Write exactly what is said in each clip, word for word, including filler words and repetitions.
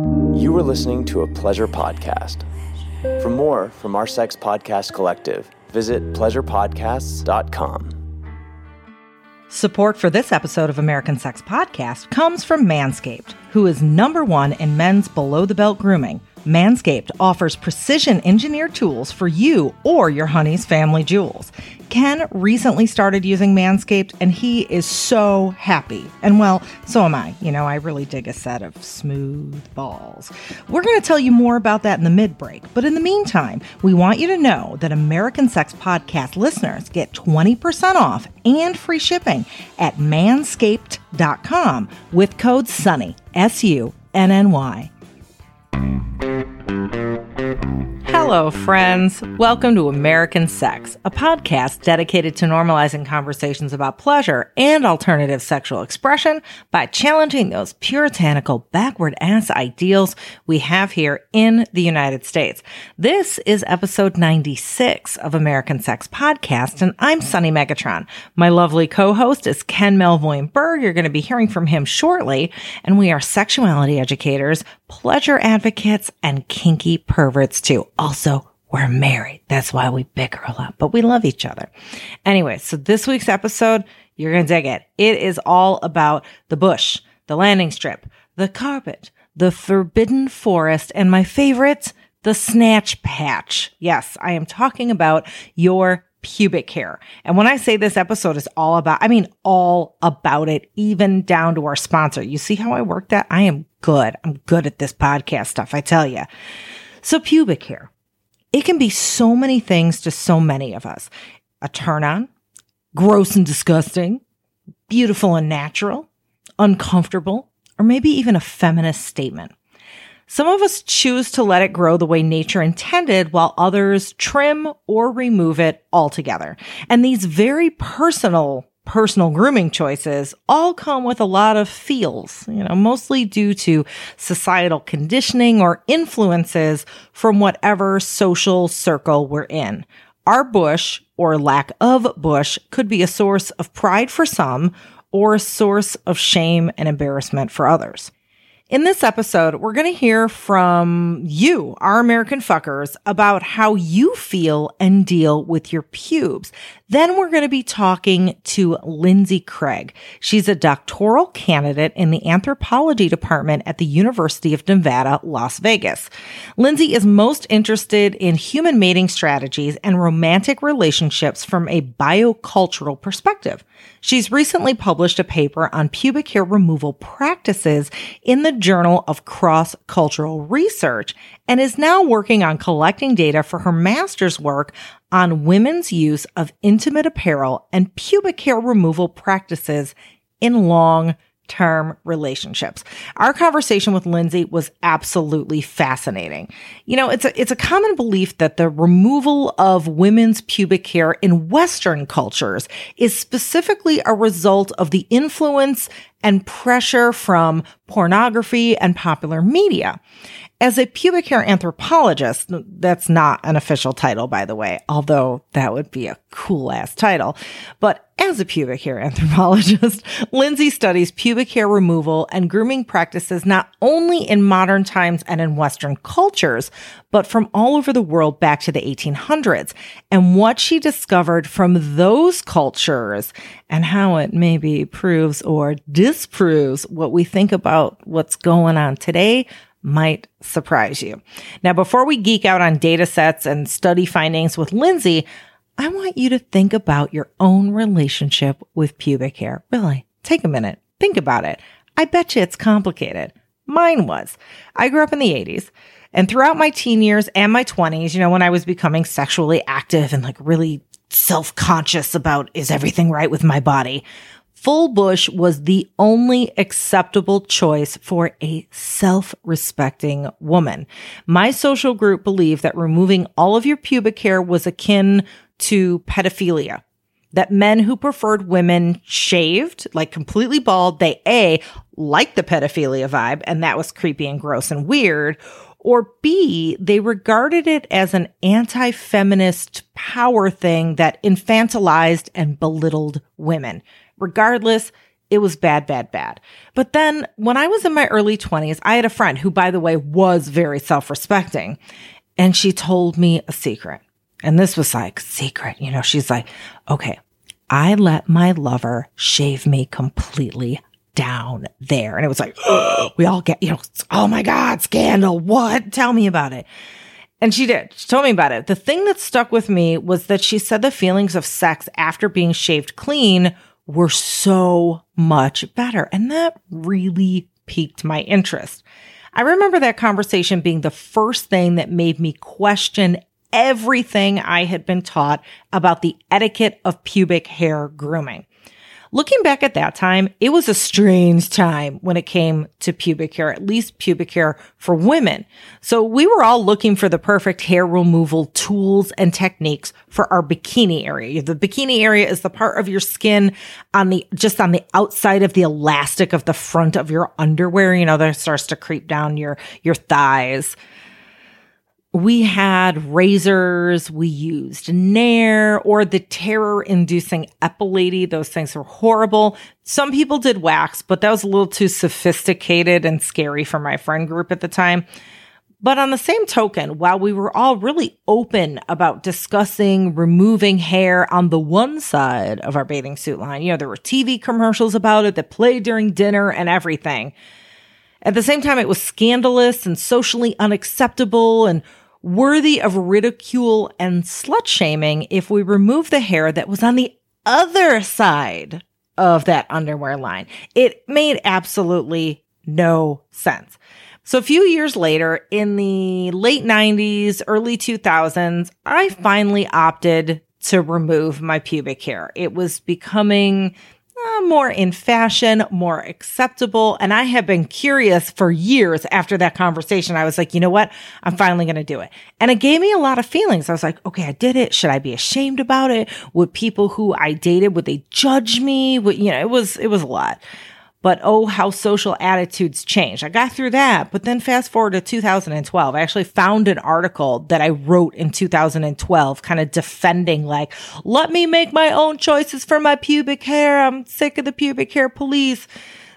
You were listening to a Pleasure Podcast. For more from our Sex Podcast Collective, visit pleasure podcasts dot com. Support for this episode of American Sex Podcast comes from Manscaped, who is number one in men's below-the-belt grooming. Manscaped offers precision-engineered tools for you or your honey's family jewels. Ken recently started using Manscaped, and he is so happy. And, well, so am I. You know, I really dig a set of smooth balls. We're going to tell you more about that in the mid-break. But in the meantime, we want you to know that American Sex Podcast listeners get twenty percent off and free shipping at manscaped dot com with code SUNNY, S U N N Y. Hello, friends. Welcome to American Sex, a podcast dedicated to normalizing conversations about pleasure and alternative sexual expression by challenging those puritanical, backward-ass ideals we have here in the United States. This is episode ninety-six of American Sex Podcast, and I'm Sunny Megatron. My lovely co-host is Ken Melvoin-Byrr. You're going to be hearing from him shortly, and we are sexuality educators, pleasure advocates, and kinky perverts, too. Also, we're married. That's why we bicker a lot, but we love each other. Anyway, so this week's episode, you're going to dig it. It is all about the bush, the landing strip, the carpet, the forbidden forest, and my favorite, the snatch patch. Yes, I am talking about your pubic hair. And when I say this episode is all about, I mean all about it, even down to our sponsor. You see how I work that? I am good. I'm good at this podcast stuff, I tell you. So pubic hair, it can be so many things to so many of us. A turn on, gross and disgusting, beautiful and natural, uncomfortable, or maybe even a feminist statement. Some of us choose to let it grow the way nature intended, while others trim or remove it altogether. And these very personal Personal grooming choices all come with a lot of feels, you know, mostly due to societal conditioning or influences from whatever social circle we're in. Our bush or lack of bush could be a source of pride for some or a source of shame and embarrassment for others. In this episode, we're going to hear from you, our American fuckers, about how you feel and deal with your pubes. Then we're going to be talking to Lindsay Craig. She's a doctoral candidate in the anthropology department at the University of Nevada, Las Vegas. Lindsay is most interested in human mating strategies and romantic relationships from a biocultural perspective. She's recently published a paper on pubic hair removal practices in the Journal of Cross-Cultural Research and is now working on collecting data for her master's work on women's use of intimate apparel and pubic hair removal practices in long-term relationships. Our conversation with Lindsay was absolutely fascinating. You know, it's a, it's a common belief that the removal of women's pubic hair in Western cultures is specifically a result of the influence and pressure from pornography and popular media. As a pubic hair anthropologist, that's not an official title, by the way, although that would be a cool-ass title. But as a pubic hair anthropologist, Lindsay studies pubic hair removal and grooming practices not only in modern times and in Western cultures, but from all over the world back to the eighteen hundreds, and what she discovered from those cultures and how it maybe proves or disproves what we think about what's going on today might surprise you. Now, before we geek out on data sets and study findings with Lindsay, I want you to think about your own relationship with pubic hair. Really, take a minute. Think about it. I bet you it's complicated. Mine was. I grew up in the eighties. And throughout my teen years and my twenties, you know, when I was becoming sexually active and like really self-conscious about is everything right with my body, full bush was the only acceptable choice for a self-respecting woman. My social group believed that removing all of your pubic hair was akin to pedophilia, that men who preferred women shaved, like completely bald, they A, liked the pedophilia vibe, and that was creepy and gross and weird, or B, they regarded it as an anti-feminist power thing that infantilized and belittled women. Regardless, It was bad, bad, bad. But then when I was in my early twenties, I had a friend who, by the way, was very self-respecting. And she told me a secret. And this was like secret. You know, she's like, okay, I let my lover shave me completely down there. And it was like, oh, we all get, you know, oh my God, scandal. What? Tell me about it. And she did. She told me about it. The thing that stuck with me was that she said the feelings of sex after being shaved clean were so much better. And that really piqued my interest. I remember that conversation being the first thing that made me question everything I had been taught about the etiquette of pubic hair grooming. Looking back at that time, it was a strange time when it came to pubic hair, at least pubic hair for women. So we were all looking for the perfect hair removal tools and techniques for our bikini area. The bikini area is the part of your skin on the, just on the outside of the elastic of the front of your underwear, you know, that starts to creep down your, your thighs. We had razors, we used Nair or the terror-inducing Epilady. Those things were horrible. Some people did wax, but that was a little too sophisticated and scary for my friend group at the time. But on the same token, while we were all really open about discussing removing hair on the one side of our bathing suit line, you know, there were T V commercials about it that played during dinner and everything. At the same time, it was scandalous and socially unacceptable and worthy of ridicule and slut-shaming if we removed the hair that was on the other side of that underwear line. It made absolutely no sense. So a few years later, in the late nineties, early two thousands, I finally opted to remove my pubic hair. It was becoming Uh, more in fashion, more acceptable. And I have been curious for years after that conversation. I was like, you know what? I'm finally going to do it. And it gave me a lot of feelings. I was like, okay, I did it. Should I be ashamed about it? Would people who I dated, would they judge me? Would, you know, it was, it was a lot. But oh, how social attitudes change. I got through that. But then fast forward to two thousand twelve, I actually found an article that I wrote in two thousand twelve kind of defending like, let me make my own choices for my pubic hair. I'm sick of the pubic hair police.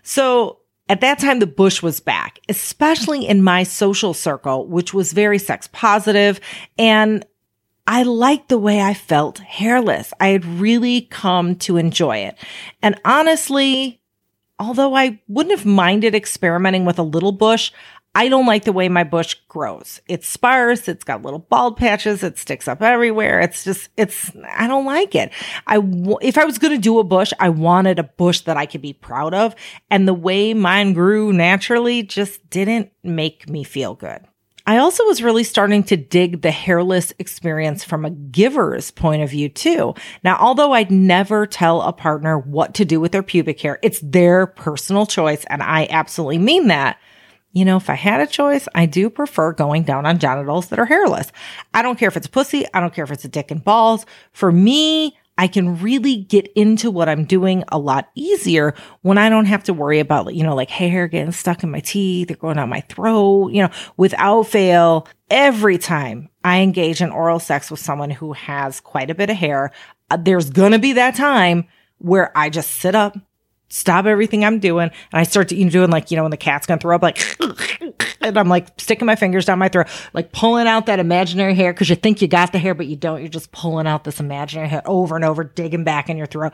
So at that time, the bush was back, especially in my social circle, which was very sex positive. And I liked the way I felt hairless. I had really come to enjoy it. And honestly, although I wouldn't have minded experimenting with a little bush, I don't like the way my bush grows. It's sparse. It's got little bald patches. It sticks up everywhere. It's just, it's, I don't like it. I, if I was going to do a bush, I wanted a bush that I could be proud of. And the way mine grew naturally just didn't make me feel good. I also was really starting to dig the hairless experience from a giver's point of view too. Now, although I'd never tell a partner what to do with their pubic hair, it's their personal choice, and I absolutely mean that. You know, if I had a choice, I do prefer going down on genitals that are hairless. I don't care if it's a pussy. I don't care if it's a dick and balls. For me, I can really get into what I'm doing a lot easier when I don't have to worry about, you know, like hair getting stuck in my teeth or going down my throat. You know, without fail, every time I engage in oral sex with someone who has quite a bit of hair, there's going to be that time where I just sit up, stop everything I'm doing, and I start to, you know, doing like, you know, when the cat's going to throw up, like, and I'm like sticking my fingers down my throat, like pulling out that imaginary hair because you think you got the hair, but you don't. You're just pulling out this imaginary hair over and over, digging back in your throat.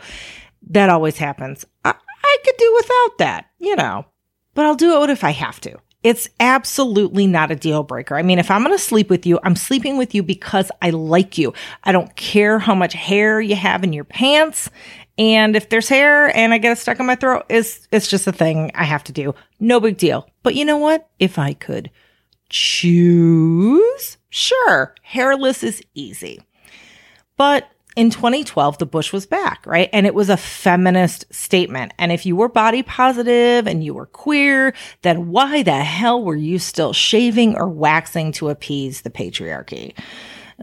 That always happens. I, I could do without that, you know, but I'll do it if I have to. It's absolutely not a deal breaker. I mean, if I'm going to sleep with you, I'm sleeping with you because I like you. I don't care how much hair you have in your pants. And if there's hair and I get it stuck in my throat, it's, it's just a thing I have to do. No big deal. But you know what? If I could choose, sure, hairless is easy. But in twenty twelve, the bush was back, right? And it was a feminist statement. And if you were body positive and you were queer, then why the hell were you still shaving or waxing to appease the patriarchy?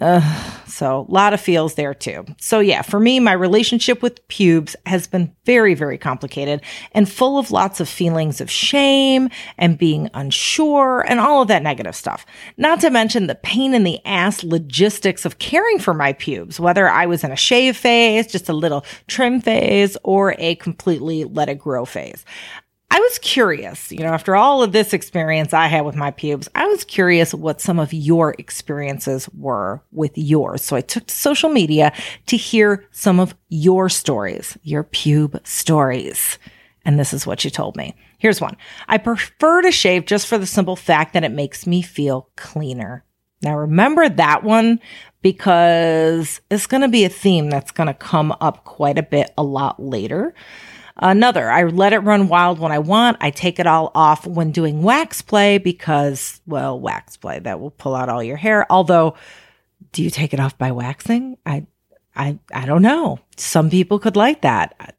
Uh, so a lot of feels there too. So yeah, for me, my relationship with pubes has been very, very complicated and full of lots of feelings of shame and being unsure and all of that negative stuff. Not to mention the pain in the ass logistics of caring for my pubes, whether I was in a shave phase, just a little trim phase, or a completely let it grow phase. I was curious, you know, after all of this experience I had with my pubes, I was curious what some of your experiences were with yours. So I took to social media to hear some of your stories, your pube stories. And this is what you told me. Here's one. I prefer to shave just for the simple fact that it makes me feel cleaner. Now, remember that one, because it's going to be a theme that's going to come up quite a bit a lot later. Another, I let it run wild when I want. I take it all off when doing wax play because, well, wax play, that will pull out all your hair. Although, do you take it off by waxing? I I, I don't know. Some people could like that.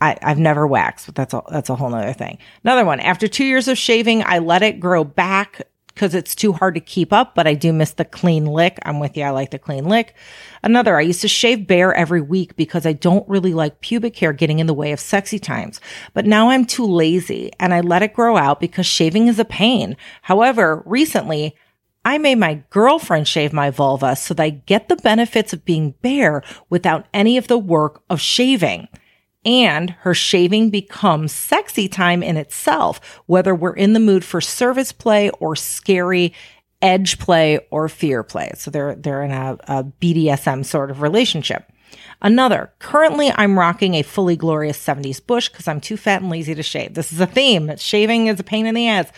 I, I've never waxed, but that's a, that's a whole nother thing. Another one, after two years of shaving, I let it grow back because it's too hard to keep up, but I do miss the clean lick. I'm with you. I like the clean lick. Another, I used to shave bare every week because I don't really like pubic hair getting in the way of sexy times. But now I'm too lazy and I let it grow out because shaving is a pain. However, recently, I made my girlfriend shave my vulva so that I get the benefits of being bare without any of the work of shaving. And her shaving becomes sexy time in itself, whether we're in the mood for service play or scary edge play or fear play. So they're they're in a, a B D S M sort of relationship. Another, currently I'm rocking a fully glorious seventies bush because I'm too fat and lazy to shave. This is a theme. Shaving is a pain in the ass.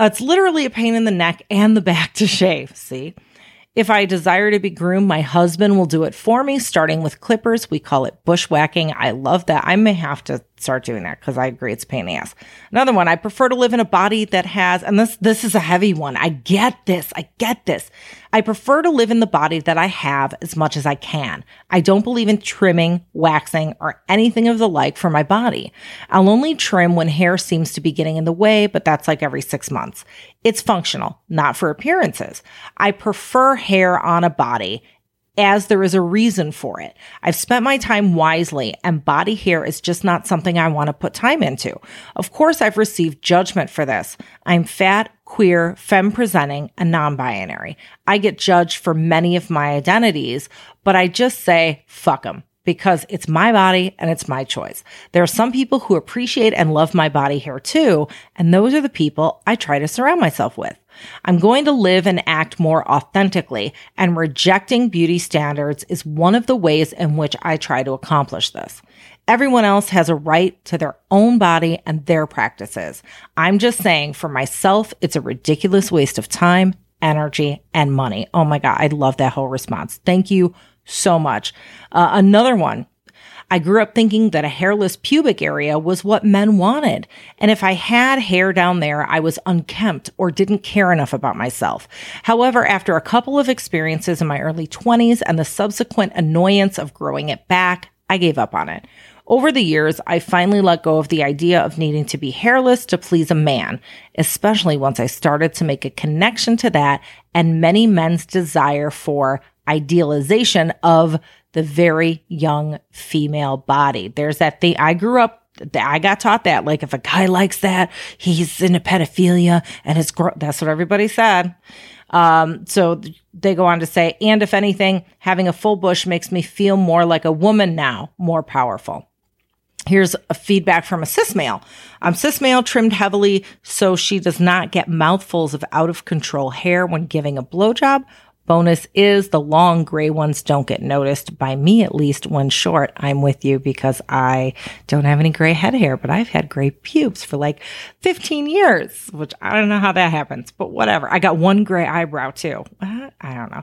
Uh, it's literally a pain in the neck and the back to shave. See? If I desire to be groomed, my husband will do it for me, starting with clippers. We call it bushwhacking. I love that. I may have to start doing that because I agree it's a pain in the ass. Another one, I prefer to live in a body that has, and this this is a heavy one. I get this. I get this. I prefer to live in the body that I have as much as I can. I don't believe in trimming, waxing, or anything of the like for my body. I'll only trim when hair seems to be getting in the way, but that's like every six months. It's functional, not for appearances. I prefer hair on a body as there is a reason for it. I've spent my time wisely, and body hair is just not something I want to put time into. Of course, I've received judgment for this. I'm fat, queer, femme-presenting, and non-binary. I get judged for many of my identities, but I just say, fuck them, because it's my body and it's my choice. There are some people who appreciate and love my body hair too, and those are the people I try to surround myself with. I'm going to live and act more authentically, and rejecting beauty standards is one of the ways in which I try to accomplish this. Everyone else has a right to their own body and their practices. I'm just saying, for myself, it's a ridiculous waste of time, energy, and money. Oh my God, I love that whole response. Thank you so much. Uh, another one. I grew up thinking that a hairless pubic area was what men wanted. And if I had hair down there, I was unkempt or didn't care enough about myself. However, after a couple of experiences in my early twenties and the subsequent annoyance of growing it back, I gave up on it. Over the years, I finally let go of the idea of needing to be hairless to please a man, especially once I started to make a connection to that and many men's desire for idealization of the very young female body. There's that thing. I grew up, I got taught that. Like, if a guy likes that, he's into pedophilia and it's gross. That's what everybody said. Um, so they go on to say, and if anything, having a full bush makes me feel more like a woman now, more powerful. Here's a feedback from a cis male. I'm cis male, trimmed heavily, so she does not get mouthfuls of out of control hair when giving a blowjob. Bonus is the long gray ones don't get noticed by me, at least when short. I'm with you because I don't have any gray head hair, but I've had gray pubes for like fifteen years, which I don't know how that happens, but whatever. I got one gray eyebrow too. Uh, I don't know.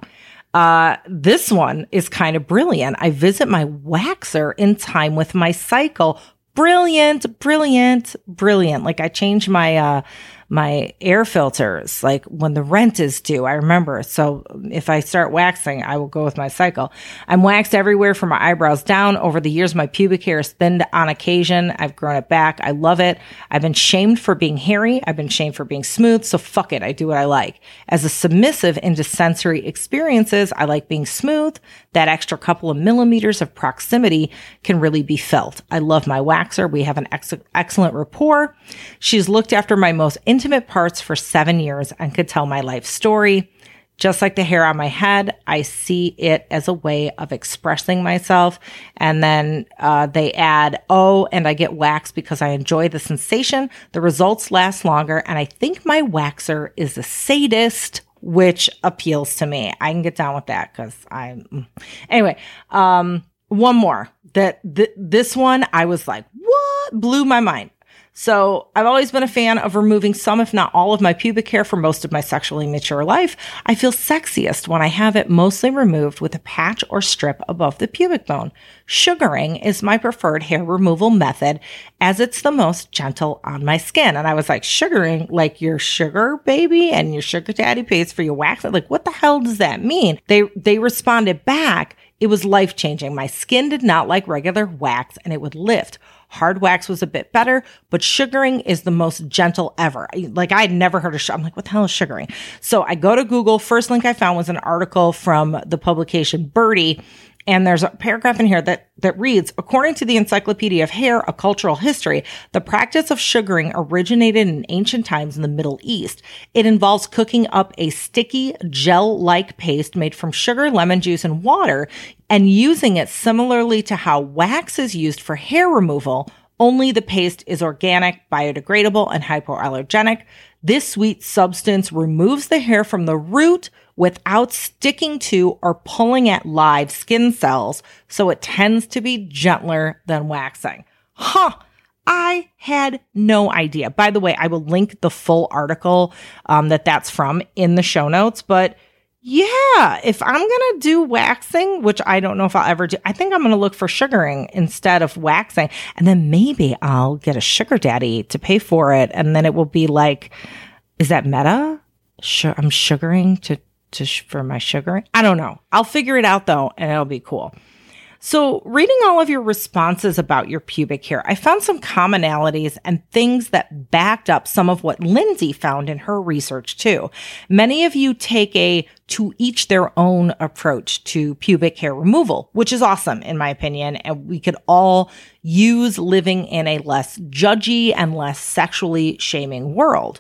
Uh, this one is kind of brilliant. I visit my waxer in time with my cycle. Brilliant, brilliant, brilliant. Like I changed my, uh, my air filters, like when the rent is due, I remember. So if I start waxing, I will go with my cycle. I'm waxed everywhere from my eyebrows down. Over the years, my pubic hair is thinned on occasion. I've grown it back. I love it. I've been shamed for being hairy. I've been shamed for being smooth. So fuck it. I do what I like. As a submissive into sensory experiences, I like being smooth. That extra couple of millimeters of proximity can really be felt. I love my waxer. We have an ex- excellent rapport. She's looked after my most intimate parts for seven years and could tell my life story. Just like the hair on my head, I see it as a way of expressing myself. And then uh, they add, oh, and I get waxed because I enjoy the sensation. The results last longer. And I think my waxer is a sadist, which appeals to me. I can get down with that because I'm... Anyway, um, one more. That th- This one, I was like, what? Blew my mind. So I've always been a fan of removing some, if not all, of my pubic hair for most of my sexually mature life. I feel sexiest when I have it mostly removed with a patch or strip above the pubic bone. Sugaring is my preferred hair removal method as it's the most gentle on my skin. And I was like, sugaring, like your sugar baby and your sugar daddy pays for your wax? Like, what the hell does that mean? They, they responded back. It was life-changing. My skin did not like regular wax and it would lift. Hard wax was a bit better, but sugaring is the most gentle ever. Like, I'd never heard of sugaring. I'm like, what the hell is sugaring? So I go to Google. First link I found was an article from the publication Birdie. And there's a paragraph in here that, that reads, according to the Encyclopedia of Hair, A Cultural History, the practice of sugaring originated in ancient times in the Middle East. It involves cooking up a sticky, gel-like paste made from sugar, lemon juice, and water, and using it similarly to how wax is used for hair removal. Only the paste is organic, biodegradable, and hypoallergenic. This sweet substance removes the hair from the root without sticking to or pulling at live skin cells, so it tends to be gentler than waxing. Huh. I had no idea. By the way, I will link the full article um, that that's from in the show notes, but yeah, if I'm going to do waxing, which I don't know if I'll ever do, I think I'm going to look for sugaring instead of waxing. And then maybe I'll get a sugar daddy to pay for it. And then it will be like, is that meta? Sure, I'm sugaring to, to for my sugaring. I don't know. I'll figure it out though, and it'll be cool. So reading all of your responses about your pubic hair, I found some commonalities and things that backed up some of what Lindsay found in her research too. Many of you take a to each their own approach to pubic hair removal, which is awesome in my opinion. And we could all use living in a less judgy and less sexually shaming world.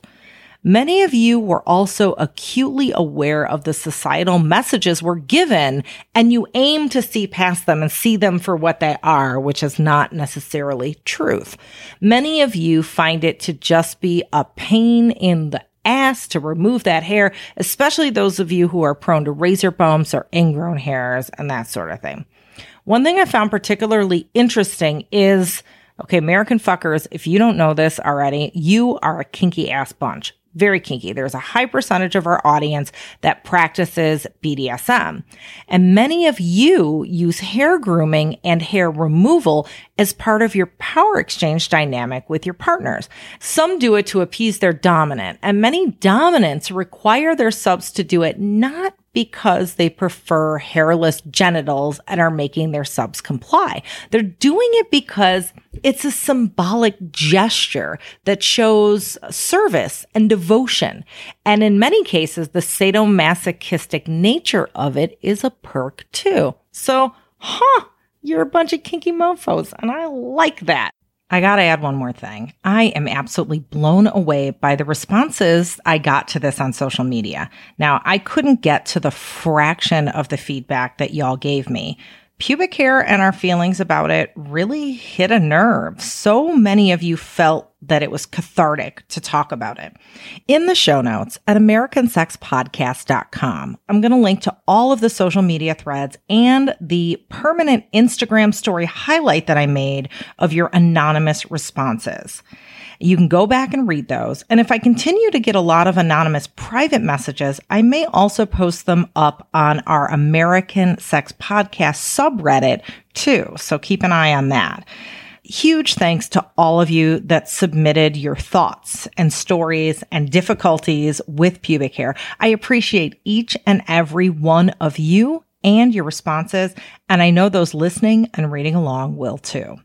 Many of you were also acutely aware of the societal messages we're given, and you aim to see past them and see them for what they are, which is not necessarily truth. Many of you find it to just be a pain in the ass to remove that hair, especially those of you who are prone to razor bumps or ingrown hairs and that sort of thing. One thing I found particularly interesting is, okay, American fuckers, if you don't know this already, you are a kinky ass bunch. Very kinky. There's a high percentage of our audience that practices B D S M. And many of you use hair grooming and hair removal as part of your power exchange dynamic with your partners. Some do it to appease their dominant, and many dominants require their subs to do it not because they prefer hairless genitals and are making their subs comply. They're doing it because it's a symbolic gesture that shows service and devotion. And in many cases, the sadomasochistic nature of it is a perk too. So, huh, you're a bunch of kinky mofos, and I like that. I gotta add one more thing. I am absolutely blown away by the responses I got to this on social media. Now, I couldn't get to the fraction of the feedback that y'all gave me. Pubic hair and our feelings about it really hit a nerve. So many of you felt that it was cathartic to talk about it. In the show notes at American Sex Podcast dot com, I'm going to link to all of the social media threads and the permanent Instagram story highlight that I made of your anonymous responses. You can go back and read those. And if I continue to get a lot of anonymous private messages, I may also post them up on our American Sex Podcast subreddit too. So keep an eye on that. huge thanks to all of you that submitted your thoughts and stories and difficulties with pubic hair. I appreciate each and every one of you and your responses, and I know those listening and reading along will too.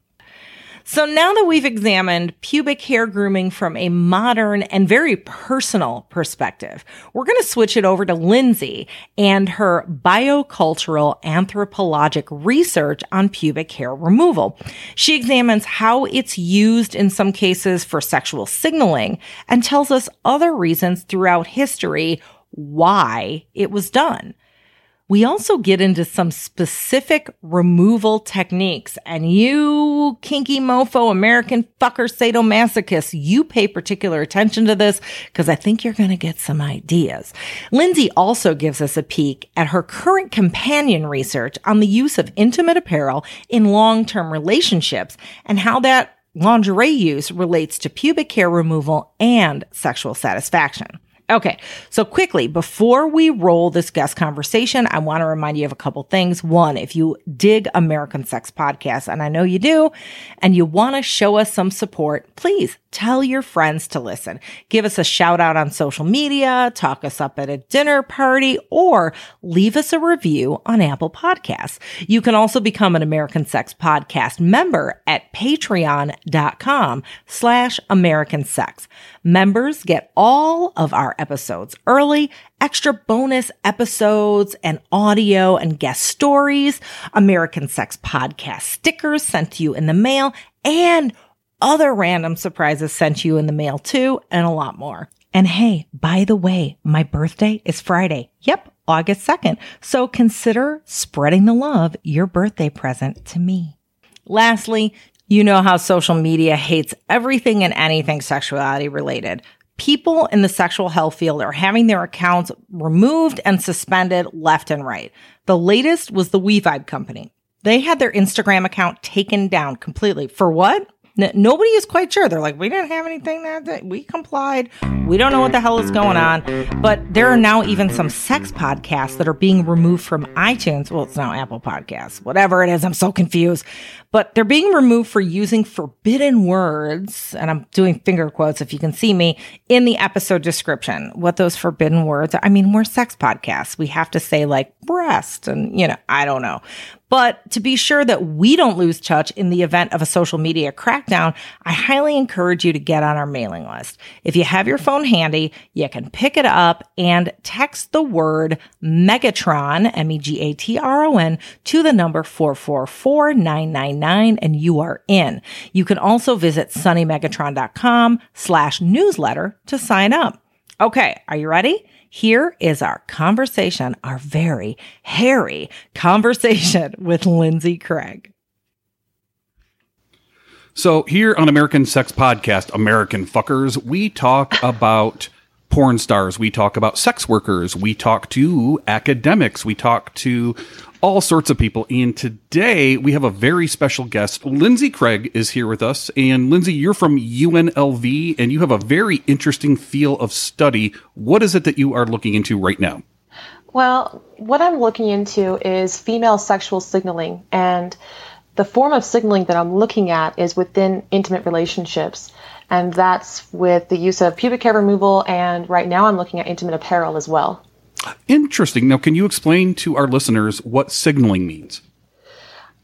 So now that we've examined pubic hair grooming from a modern and very personal perspective, we're going to switch it over to Lindsay and her biocultural anthropologic research on pubic hair removal. She examines how it's used in some cases for sexual signaling and tells us other reasons throughout history why it was done. We also get into some specific removal techniques, and you kinky mofo American fucker sadomasochist, you pay particular attention to this because I think you're going to get some ideas. Lindsay also gives us a peek at her current companion research on the use of intimate apparel in long-term relationships and how that lingerie use relates to pubic hair removal and sexual satisfaction. Okay, so quickly, before we roll this guest conversation, I want to remind you of a couple things. One, if you dig American Sex Podcasts, and I know you do, and you want to show us some support, please tell your friends to listen. Give us a shout out on social media, talk us up at a dinner party, or leave us a review on Apple Podcasts. You can also become an American Sex Podcast member at patreon.com slash American Sex. Members get all of our episodes early, extra bonus episodes and audio and guest stories, American Sex Podcast stickers sent to you in the mail, and other random surprises sent to you in the mail too, and a lot more. And hey, by the way, my birthday is Friday. Yep, August second. So consider spreading the love, your birthday present to me. Lastly, you know how social media hates everything and anything sexuality related. People in the sexual health field are having their accounts removed and suspended left and right. The latest was the WeVibe company. They had their Instagram account taken down completely. For what? N- nobody is quite sure. They're like, we didn't have anything that day. We complied. We don't know what the hell is going on. But there are now even some sex podcasts that are being removed from iTunes. Well, it's now Apple Podcasts. Whatever it is, I'm so confused. But they're being removed for using forbidden words, and I'm doing finger quotes if you can see me, in the episode description. What those forbidden words are. I mean, we're sex podcasts. We have to say like breast and, you know, I don't know. But to be sure that we don't lose touch in the event of a social media crackdown, I highly encourage you to get on our mailing list. If you have your phone handy, you can pick it up and text the word Megatron, M E G A T R O N, to the number four four four nine nine nine. And you are in. You can also visit sunnymegatron.com slash newsletter to sign up. Okay, are you ready? Here is our conversation, our very hairy conversation with Lindsay Craig. So here on American Sex Podcast, American Fuckers, we talk about porn stars. We talk about sex workers. We talk to academics. We talk to all sorts of people. And today we have a very special guest. Lindsay Craig is here with us. And Lindsay, you're from U N L V and you have a very interesting field of study. What is it that you are looking into right now? Well, what I'm looking into is female sexual signaling. And the form of signaling that I'm looking at is within intimate relationships. And that's with the use of pubic hair removal. And right now I'm looking at intimate apparel as well. Interesting. Now, can you explain to our listeners what signaling means?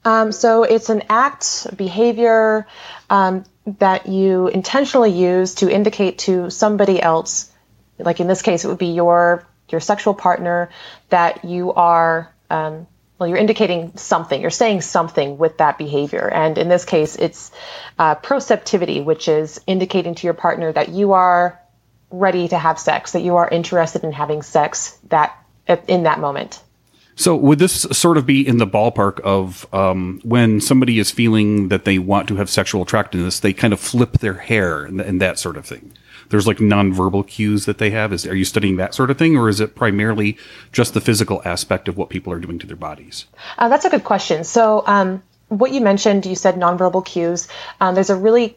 Um, so it's an act, behavior um, that you intentionally use to indicate to somebody else, like in this case, it would be your your sexual partner, that you are, um, well, you're indicating something, you're saying something with that behavior. And in this case, it's uh, proceptivity, which is indicating to your partner that you are ready to have sex, that you are interested in having sex that in that moment. So would this sort of be in the ballpark of um, when somebody is feeling that they want to have sexual attractiveness, they kind of flip their hair and, and that sort of thing? There's like nonverbal cues that they have. Is, are you studying that sort of thing, or is it primarily just the physical aspect of what people are doing to their bodies? Uh, that's a good question. So um, what you mentioned, you said nonverbal cues. Um, there's a really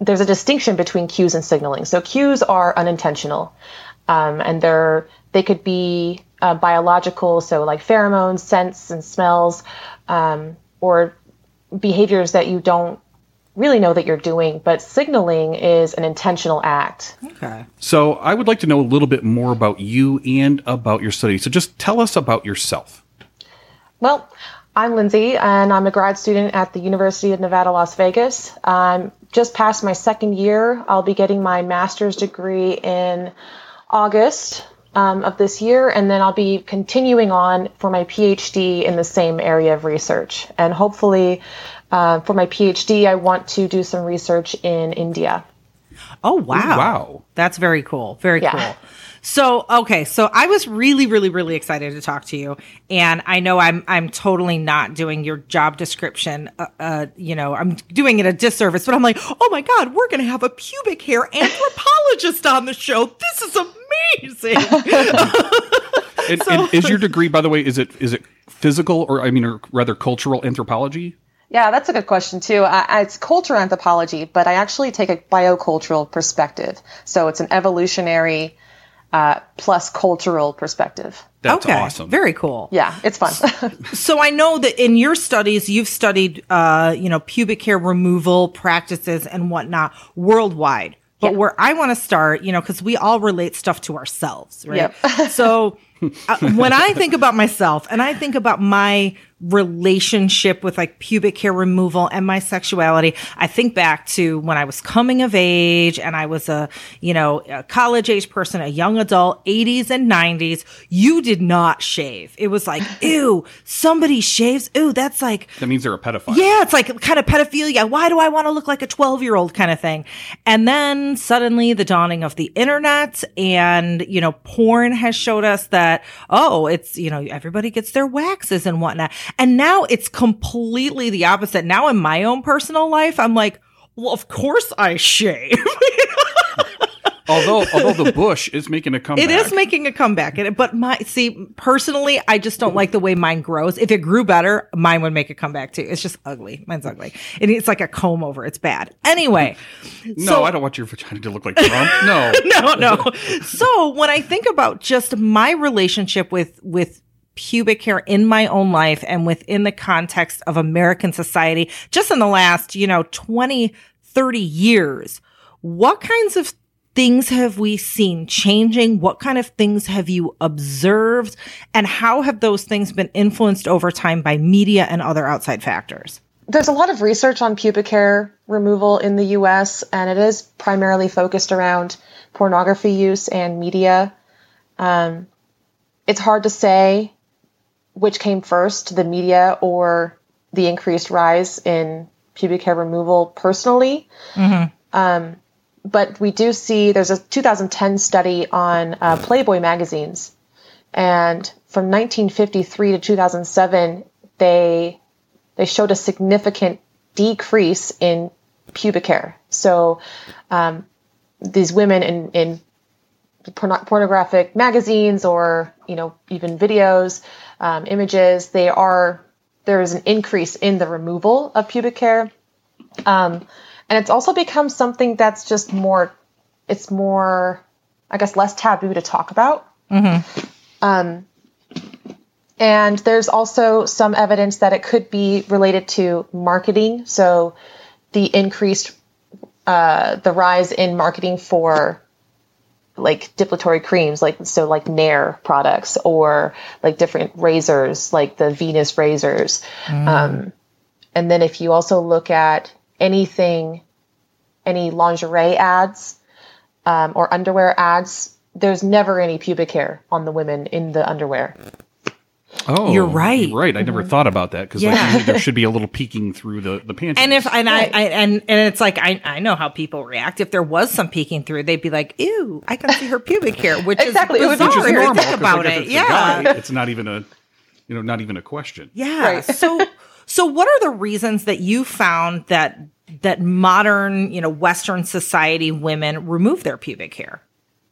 There's a distinction between cues and signaling. So cues are unintentional, um, and they're they could be uh, biological, so like pheromones, scents and smells, um, or behaviors that you don't really know that you're doing, but signaling is an intentional act. Okay. So I would like to know a little bit more about you and about your study. So just tell us about yourself. Well, I'm Lindsay, and I'm a grad student at the University of Nevada, Las Vegas. I'm just past my second year. I'll be getting my master's degree in August um, of this year, and then I'll be continuing on for my PhD in the same area of research. And hopefully, Uh, for my PhD, I want to do some research in India. Oh, wow. Ooh, wow. That's very cool. Very yeah. cool. So, okay. So I was really, really, really excited to talk to you. And I know I'm I'm totally not doing your job description. Uh, uh, you know, I'm doing it a disservice, but I'm like, oh my God, we're going to have a pubic hair anthropologist on the show. This is amazing. and, so, and is your degree, by the way, is it is it physical or I mean, or rather cultural anthropology? Yeah, that's a good question, too. I, it's culture anthropology, but I actually take a biocultural perspective. So it's an evolutionary uh, plus cultural perspective. That's okay. Awesome. Very cool. Yeah, it's fun. So I know that in your studies, you've studied, uh, you know, pubic hair removal practices and whatnot worldwide. But yeah. where I want to start, you know, because we all relate stuff to ourselves, right? Yep. So uh, when I think about myself and I think about my relationship with like pubic hair removal and my sexuality, I think back to when I was coming of age and I was a, you know, a college age person, a young adult, eighties and nineties. You did not shave. It was like, ew, somebody shaves. Ew, that's like. That means they're a pedophile. Yeah, it's like kind of pedophilia. Why do I want to look like a twelve year old kind of thing? And then suddenly the dawning of the internet and, you know, porn has showed us that, oh, it's, you know, everybody gets their waxes and whatnot. And now it's completely the opposite. Now in my own personal life, I'm like, well, of course I shave. Although, although the bush is making a comeback. It is making a comeback. But my, see, personally, I just don't like the way mine grows. If it grew better, mine would make a comeback too. It's just ugly. Mine's ugly. And it's like a comb over. It's bad. Anyway. No, so, I don't want your vagina to look like Trump. No. no, no. So when I think about just my relationship with, with, pubic hair in my own life and within the context of American society, just in the last, you know, twenty, thirty years, what kinds of things have we seen changing? What kind of things have you observed? And how have those things been influenced over time by media and other outside factors? There's a lot of research on pubic hair removal in the U S, and it is primarily focused around pornography use and media. Um, it's hard to say which came first, the media or the increased rise in pubic hair removal personally. Mm-hmm. Um, but we do see there's a two thousand ten study on uh, Playboy magazines. And from nineteen fifty-three to two thousand seven, they they showed a significant decrease in pubic hair. So um, these women in, in porn- pornographic magazines or, you know, even videos, Um, images, they are, there is an increase in the removal of pubic hair. Um, and it's also become something that's just more, it's more, I guess, less taboo to talk about. Mm-hmm. Um, and there's also some evidence that it could be related to marketing. So the increased, uh, the rise in marketing for like depilatory creams, like, so like Nair products or like different razors, like the Venus razors. Mm. Um, and then if you also look at anything, any lingerie ads, um, or underwear ads, there's never any pubic hair on the women in the underwear. Oh, you're right. You're right. I never mm-hmm. thought about that because yeah. like, there should be a little peeking through the, the panties. And if and right. I, I and and it's like I, I know how people react. If there was some peeking through, they'd be like, "Ew, I can see her pubic hair," which exactly. is bizarre. Which is normal, think about like, it. It's yeah, guy, it's not even a you know not even a question. Yeah. Right. So so what are the reasons that you found that that modern you know Western society women remove their pubic hair?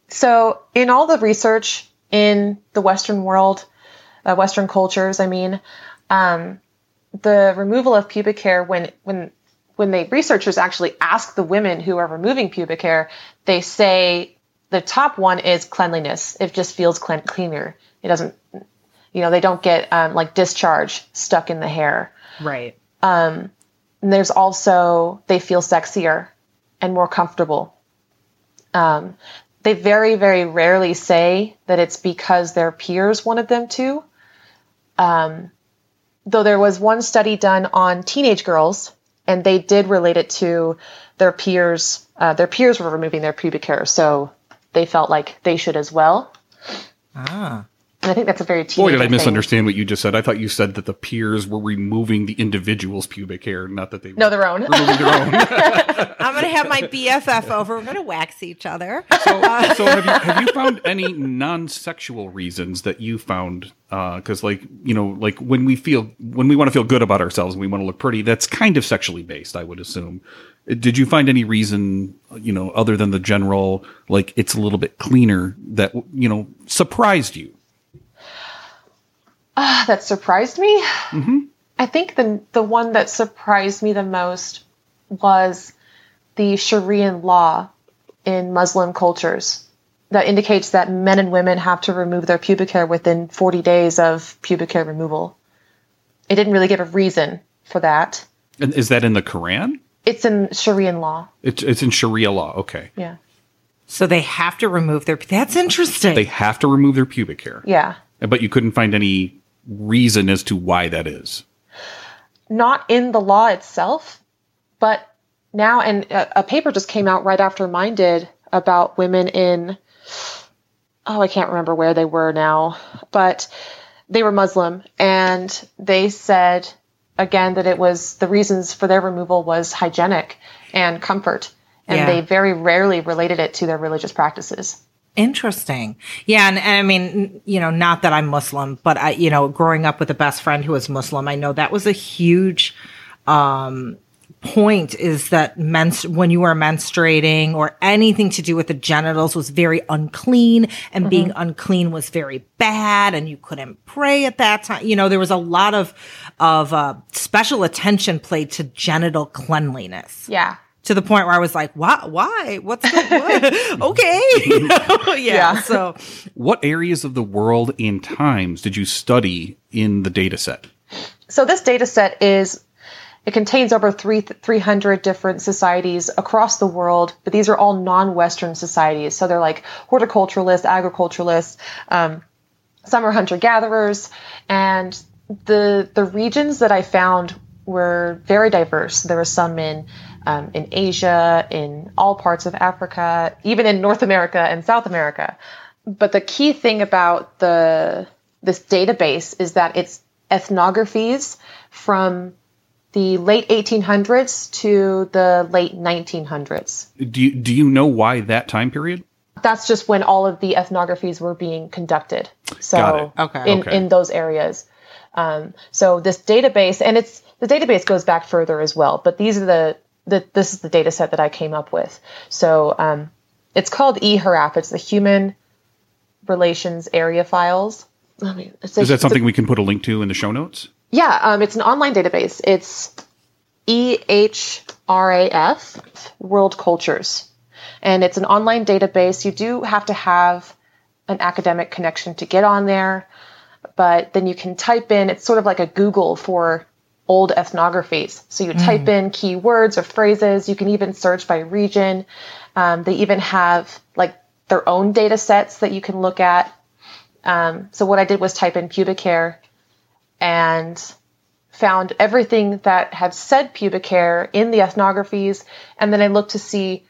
So in all the research in the Western world. Uh, Western cultures, I mean, um, the removal of pubic hair, when when when the researchers actually ask the women who are removing pubic hair, they say the top one is cleanliness. It just feels clean, cleaner. It doesn't, you know, they don't get um, like discharge stuck in the hair. Right. Um, And there's also, they feel sexier and more comfortable. Um, they very, very rarely say that it's because their peers wanted them to. Um, though there was one study done on teenage girls, and they did relate it to their peers. Uh, their peers were removing their pubic hair, so they felt like they should as well. Ah. And I think that's a very teenager thing. Boy, did I misunderstand what you just said. I thought you said that the peers were removing the individual's pubic hair, not that they were. No, their own. Removing their own. I'm going to have my B F F over. We're going to wax each other. So, uh, so have, you, have you found any non-sexual reasons that you found? Because, uh, like, you know, like when we feel, when we want to feel good about ourselves and we want to look pretty, that's kind of sexually based, I would assume. Did you find any reason, you know, other than the general, like, it's a little bit cleaner that, you know, surprised you? Uh, that surprised me. Mm-hmm. I think the the one that surprised me the most was the Sharia law in Muslim cultures that indicates that men and women have to remove their pubic hair within forty days of pubic hair removal. It didn't really give a reason for that. And is that in the Quran? It's in Sharia law. It's it's in Sharia law. Okay. Yeah. So they have to remove their. That's interesting. They have to remove their pubic hair. Yeah. But you couldn't find any reason as to why that is. Not in the law itself, but now, and a, a paper just came out right after mine did about women in, oh, I can't remember where they were now, but they were Muslim, and they said, again, that it was, the reasons for their removal was hygienic and comfort, and yeah. They very rarely related it to their religious practices. Interesting. Yeah. And, and I mean, you know, not that I'm Muslim, but I, you know, growing up with a best friend who was Muslim, I know that was a huge, um, point is that mens- when you were menstruating or anything to do with the genitals was very unclean, and mm-hmm. being unclean was very bad, and you couldn't pray at that time. You know, there was a lot of, of, uh, special attention played to genital cleanliness. Yeah. To the point where I was like, why? Why? What's the what? Okay. You know? yeah, yeah. So, what areas of the world and times did you study in the data set? So this data set is, it contains over three, 300 different societies across the world, but these are all non-Western societies. So they're like horticulturalists, agriculturalists, um, some are hunter-gatherers. And the the regions that I found were very diverse. There were some in um, in Asia, in all parts of Africa, even in North America and South America. But the key thing about the this database is that it's ethnographies from the late eighteen hundreds to the late nineteen hundreds. Do you, do you know why that time period? That's just when all of the ethnographies were being conducted. So Got it. Okay. In, okay. in those areas. Um, so this database, and it's the database goes back further as well, but these are the, the this is the data set that I came up with. So um, it's called eHRAF. It's the Human Relations Area Files. I mean, it's a, is that something a, we can put a link to in the show notes? Yeah, um, it's an online database. It's eHRAF, World Cultures. And it's an online database. You do have to have an academic connection to get on there. But then you can type in, it's sort of like a Google for old ethnographies. So you type mm. in keywords or phrases. You can even search by region. Um, they even have like their own data sets that you can look at. Um, so what I did was type in pubic hair and found everything that had said pubic hair in the ethnographies. And then I looked to see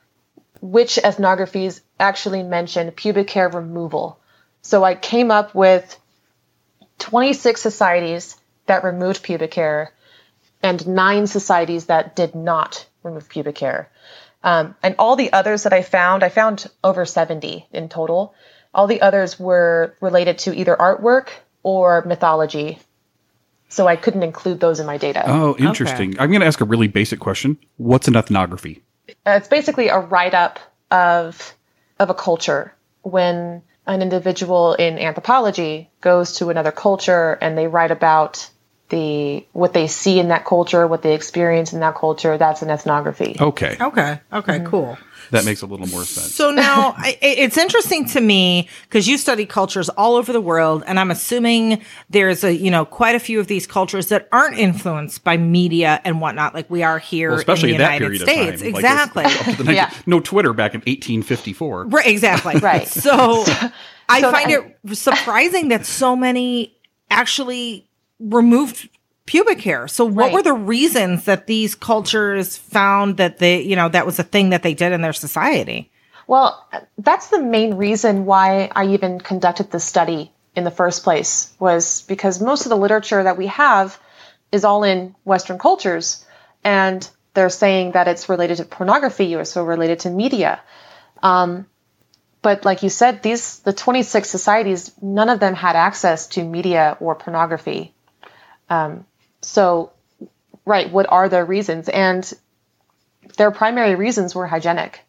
which ethnographies actually mentioned pubic hair removal. So I came up with twenty-six societies that removed pubic hair and nine societies that did not remove pubic hair. Um, and all the others that I found, I found over seventy in total. All the others were related to either artwork or mythology. So I couldn't include those in my data. Oh, interesting. Okay. I'm going to ask a really basic question. What's an ethnography? Uh, it's basically a write-up of, of a culture when an individual in anthropology goes to another culture and they write about the what they see in that culture, what they experience in that culture. That's an ethnography. Okay. Okay. Okay, mm-hmm. Cool. That makes a little more sense. So now I, it's interesting to me because you study cultures all over the world, and I'm assuming there's a, you know, quite a few of these cultures that aren't influenced by media and whatnot, like we are here, well, especially in the that United States. Time, exactly. Like it's, it's yeah. No Twitter back in eighteen fifty-four. Right. Exactly. Right. So, so I so find that, it surprising that so many actually removed pubic hair. So what right. were the reasons that these cultures found that they, you know, that was a thing that they did in their society? Well, that's the main reason why I even conducted this study in the first place, was because most of the literature that we have is all in Western cultures, and they're saying that it's related to pornography or so related to media. Um, But like you said, these the twenty-six societies, none of them had access to media or pornography. Um, so, right, what are their reasons? And their primary reasons were hygienic.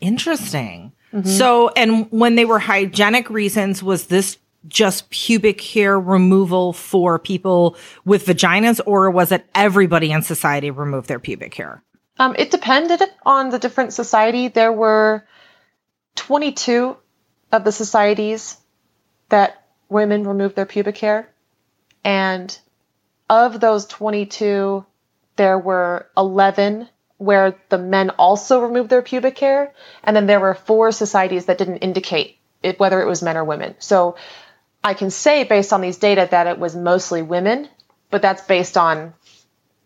Interesting. Mm-hmm. So, and when they were hygienic reasons, was this just pubic hair removal for people with vaginas, or was it everybody in society removed their pubic hair? Um, it depended on the different society. There were twenty-two of the societies that women removed their pubic hair. And of those twenty-two, there were eleven where the men also removed their pubic hair. And then there were four societies that didn't indicate it, whether it was men or women. So I can say based on these data that it was mostly women, but that's based on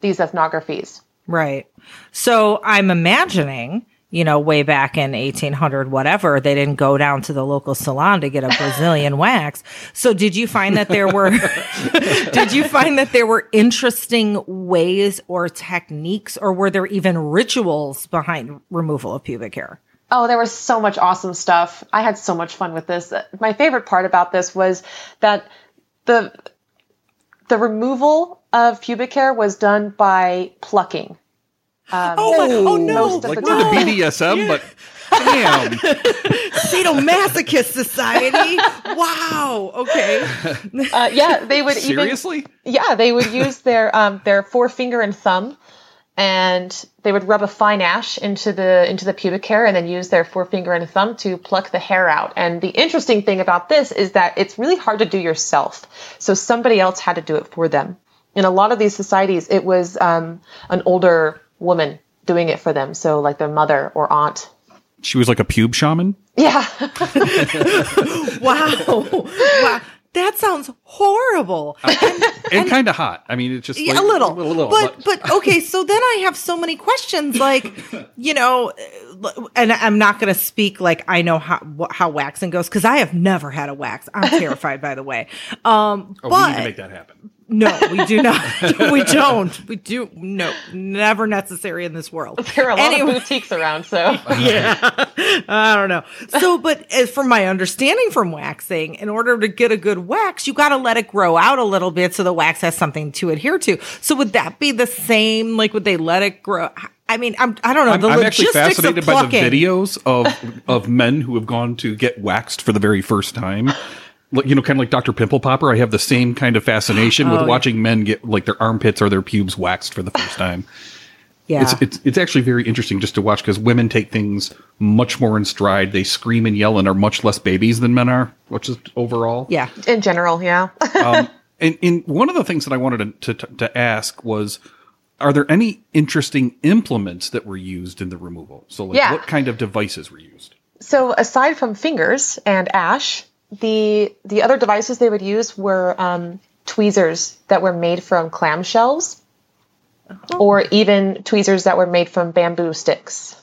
these ethnographies. Right. So I'm imagining, you know, way back in eighteen hundred, whatever, they didn't go down to the local salon to get a Brazilian wax. So did you find that there were, did you find that there were interesting ways or techniques, or were there even rituals behind removal of pubic hair? Oh, there was so much awesome stuff. I had so much fun with this. My favorite part about this was that the, the removal of pubic hair was done by plucking. Um, oh, oh no! Like we're the B D S M, yeah. But damn, sadomasochist society. Wow. Okay. Uh, yeah, they would seriously. Even, yeah, they would use their um, their forefinger and thumb, and they would rub a fine ash into the into the pubic hair, and then use their forefinger and thumb to pluck the hair out. And the interesting thing about this is that it's really hard to do yourself, so somebody else had to do it for them. In a lot of these societies, it was um, an older woman doing it for them. So like their mother or aunt. She was like a pube shaman? Yeah. Wow. Wow. That sounds horrible. Uh, and and kind of hot. I mean, it's just like, a little, a little, little but, but, but okay. So then I have so many questions, like, you know, and I'm not going to speak like I know how, how waxing goes, cause I have never had a wax. I'm terrified, by the way. Um, oh, but, we need to make that happen. No, we do not. We don't. We do. No, never necessary in this world. There are a lot anyway, of boutiques around, so. Yeah. I don't know. So, but from my understanding from waxing, in order to get a good wax, you got to let it grow out a little bit so the wax has something to adhere to. So would that be the same? Like, would they let it grow? I mean, I'm, I don't know. The I'm, I'm actually fascinated by the videos of, of men who have gone to get waxed for the very first time. You know, kind of like Doctor Pimple Popper, I have the same kind of fascination oh, with watching yeah. men get like their armpits or their pubes waxed for the first time. Yeah. It's, it's, it's actually very interesting just to watch, because women take things much more in stride. They scream and yell and are much less babies than men are, which is overall. Yeah. In general. Yeah. um, and, and one of the things that I wanted to, to, to ask was, are there any interesting implements that were used in the removal? So like, yeah. what kind of devices were used? So aside from fingers and ash, The the other devices they would use were um, tweezers that were made from clamshells, oh. or even tweezers that were made from bamboo sticks.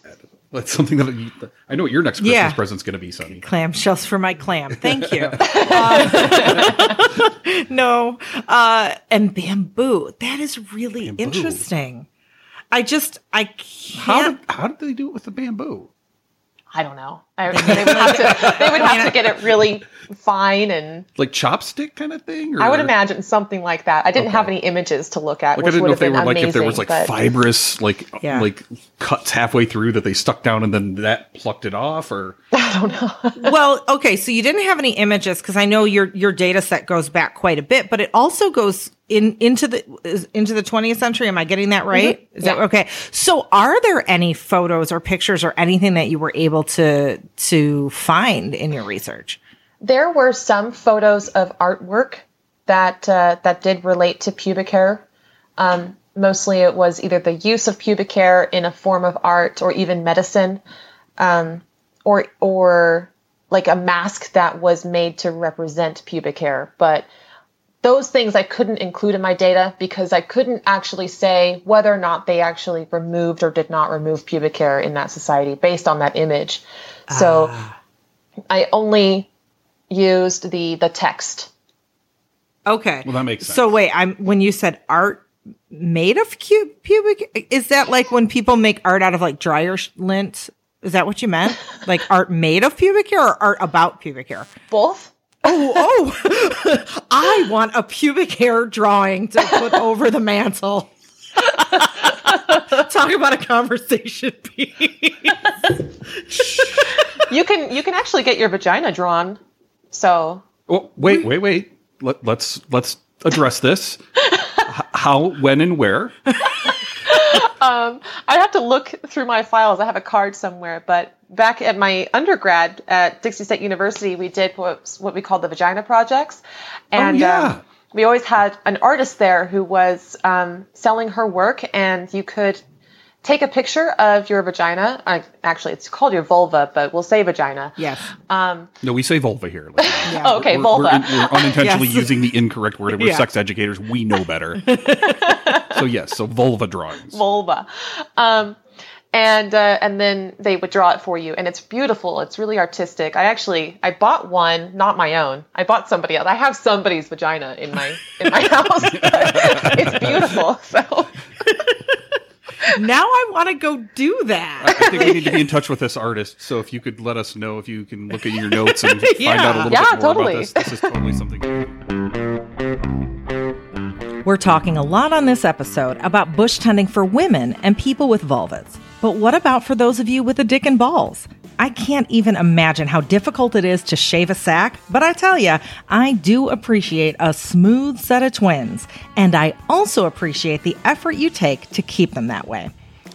That's something that you, I know what your next Christmas yeah. present's going to be, Sunny. Clamshells for my clam. Thank you. uh, no. Uh, and bamboo. That is really bamboo. Interesting. I just, I can't. How did, how did they do it with the bamboo? I don't know. I, they would have to, they would have to get it really fine and like chopstick kind of thing. Or? I would imagine something like that. I didn't okay. have any images to look at. Like, which I didn't know if they were amazing, like if there was like but, fibrous like yeah. like cuts halfway through that they stuck down and then that plucked it off. Or I don't know. Well, okay, so you didn't have any images because I know your your data set goes back quite a bit, but it also goes in into the into the twentieth century. Am I getting that right? Mm-hmm. Is yeah. that okay? So, are there any photos or pictures or anything that you were able to to find in your research? There were some photos of artwork that uh, that did relate to pubic hair. Um, mostly, it was either the use of pubic hair in a form of art or even medicine, um, or or like a mask that was made to represent pubic hair, but. Those things I couldn't include in my data because I couldn't actually say whether or not they actually removed or did not remove pubic hair in that society based on that image. Ah. So I only used the the text. Okay. Well, that makes sense. So wait, I'm when you said art made of cu- pubic, is that like when people make art out of like dryer lint? Is that what you meant? Like art made of pubic hair or art about pubic hair? Both. Oh, oh, I want a pubic hair drawing to put over the mantle. Talk about a conversation piece. You can you can actually get your vagina drawn. So oh, wait, wait, wait. Let, let's let's address this. H- how, when, and where? Um, I have to look through my files. I have a card somewhere, but back at my undergrad at Dixie State University, we did what, what we called the vagina projects. And oh, yeah. um, we always had an artist there who was um, selling her work, and you could take a picture of your vagina. I, actually, it's called your vulva, but we'll say vagina. Yes. Um, no, we say vulva here. Like, yeah. Oh, okay, we're, vulva. We're, we're unintentionally yes. using the incorrect word. We're yeah. sex educators. We know better. So yes, so vulva drawings. Vulva. Um, and uh, and then they would draw it for you. And it's beautiful. It's really artistic. I actually, I bought one, not my own. I bought somebody else. I have somebody's vagina in my in my house. It's beautiful. So now I want to go do that. I, I think we need to be in touch with this artist. So if you could let us know, if you can look at your notes and find yeah. out a little yeah, bit more totally. About this. This is totally something new. We're talking a lot on this episode about bush tending for women and people with vulvas. But what about for those of you with a dick and balls? I can't even imagine how difficult it is to shave a sack, but I tell you, I do appreciate a smooth set of twins. And I also appreciate the effort you take to keep them that way.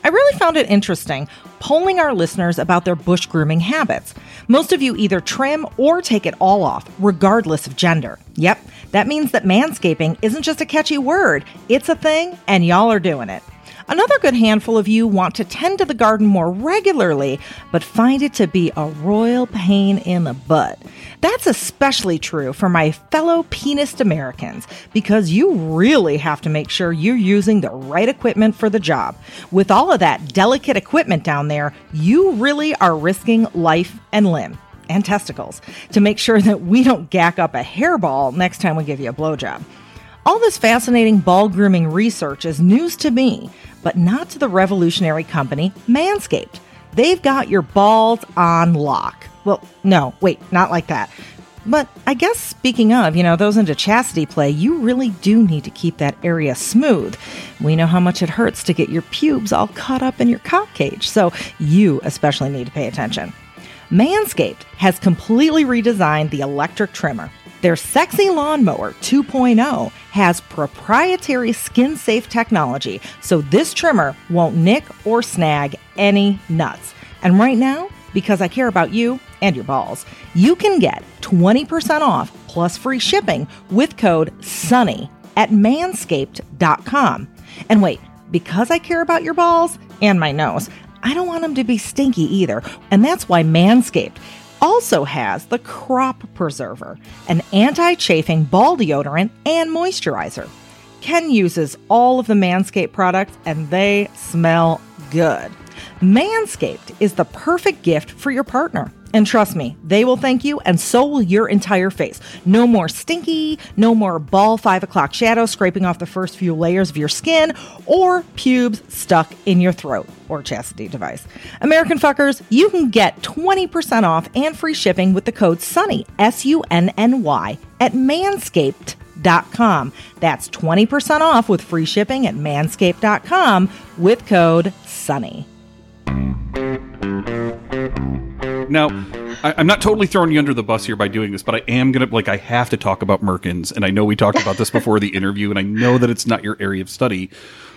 I really found it interesting polling our listeners about their bush grooming habits. Most of you either trim or take it all off, regardless of gender. Yep, that means that manscaping isn't just a catchy word. It's a thing, and y'all are doing it. Another good handful of you want to tend to the garden more regularly, but find it to be a royal pain in the butt. That's especially true for my fellow penis Americans, because you really have to make sure you're using the right equipment for the job. With all of that delicate equipment down there, you really are risking life and limb and testicles to make sure that we don't gack up a hairball next time we give you a blowjob. All this fascinating ball grooming research is news to me, but not to the revolutionary company Manscaped. They've got your balls on lock. Well, no, wait, not like that. But I guess speaking of, you know, those into chastity play, you really do need to keep that area smooth. We know how much it hurts to get your pubes all caught up in your cock cage, so you especially need to pay attention. Manscaped has completely redesigned the electric trimmer. Their Sexy Lawnmower two point oh has proprietary skin-safe technology, so this trimmer won't nick or snag any nuts. And right now, because I care about you and your balls, you can get twenty percent off plus free shipping with code SUNNY at manscaped dot com. And wait, because I care about your balls and my nose, I don't want them to be stinky either, and that's why Manscaped also has the Crop Preserver, an anti-chafing ball deodorant and moisturizer. Ken uses all of the Manscaped products and they smell good. Manscaped is the perfect gift for your partner. And trust me, they will thank you, and so will your entire face. No more stinky, no more ball five o'clock shadow scraping off the first few layers of your skin, or pubes stuck in your throat or chastity device. American fuckers, you can get twenty percent off and free shipping with the code SUNNY, S U N N Y, at manscaped dot com. That's twenty percent off with free shipping at manscaped dot com with code SUNNY. Now, I, I'm not totally throwing you under the bus here by doing this, but I am going to, like, I have to talk about Merkins. And I know we talked about this before the interview, and I know that it's not your area of study.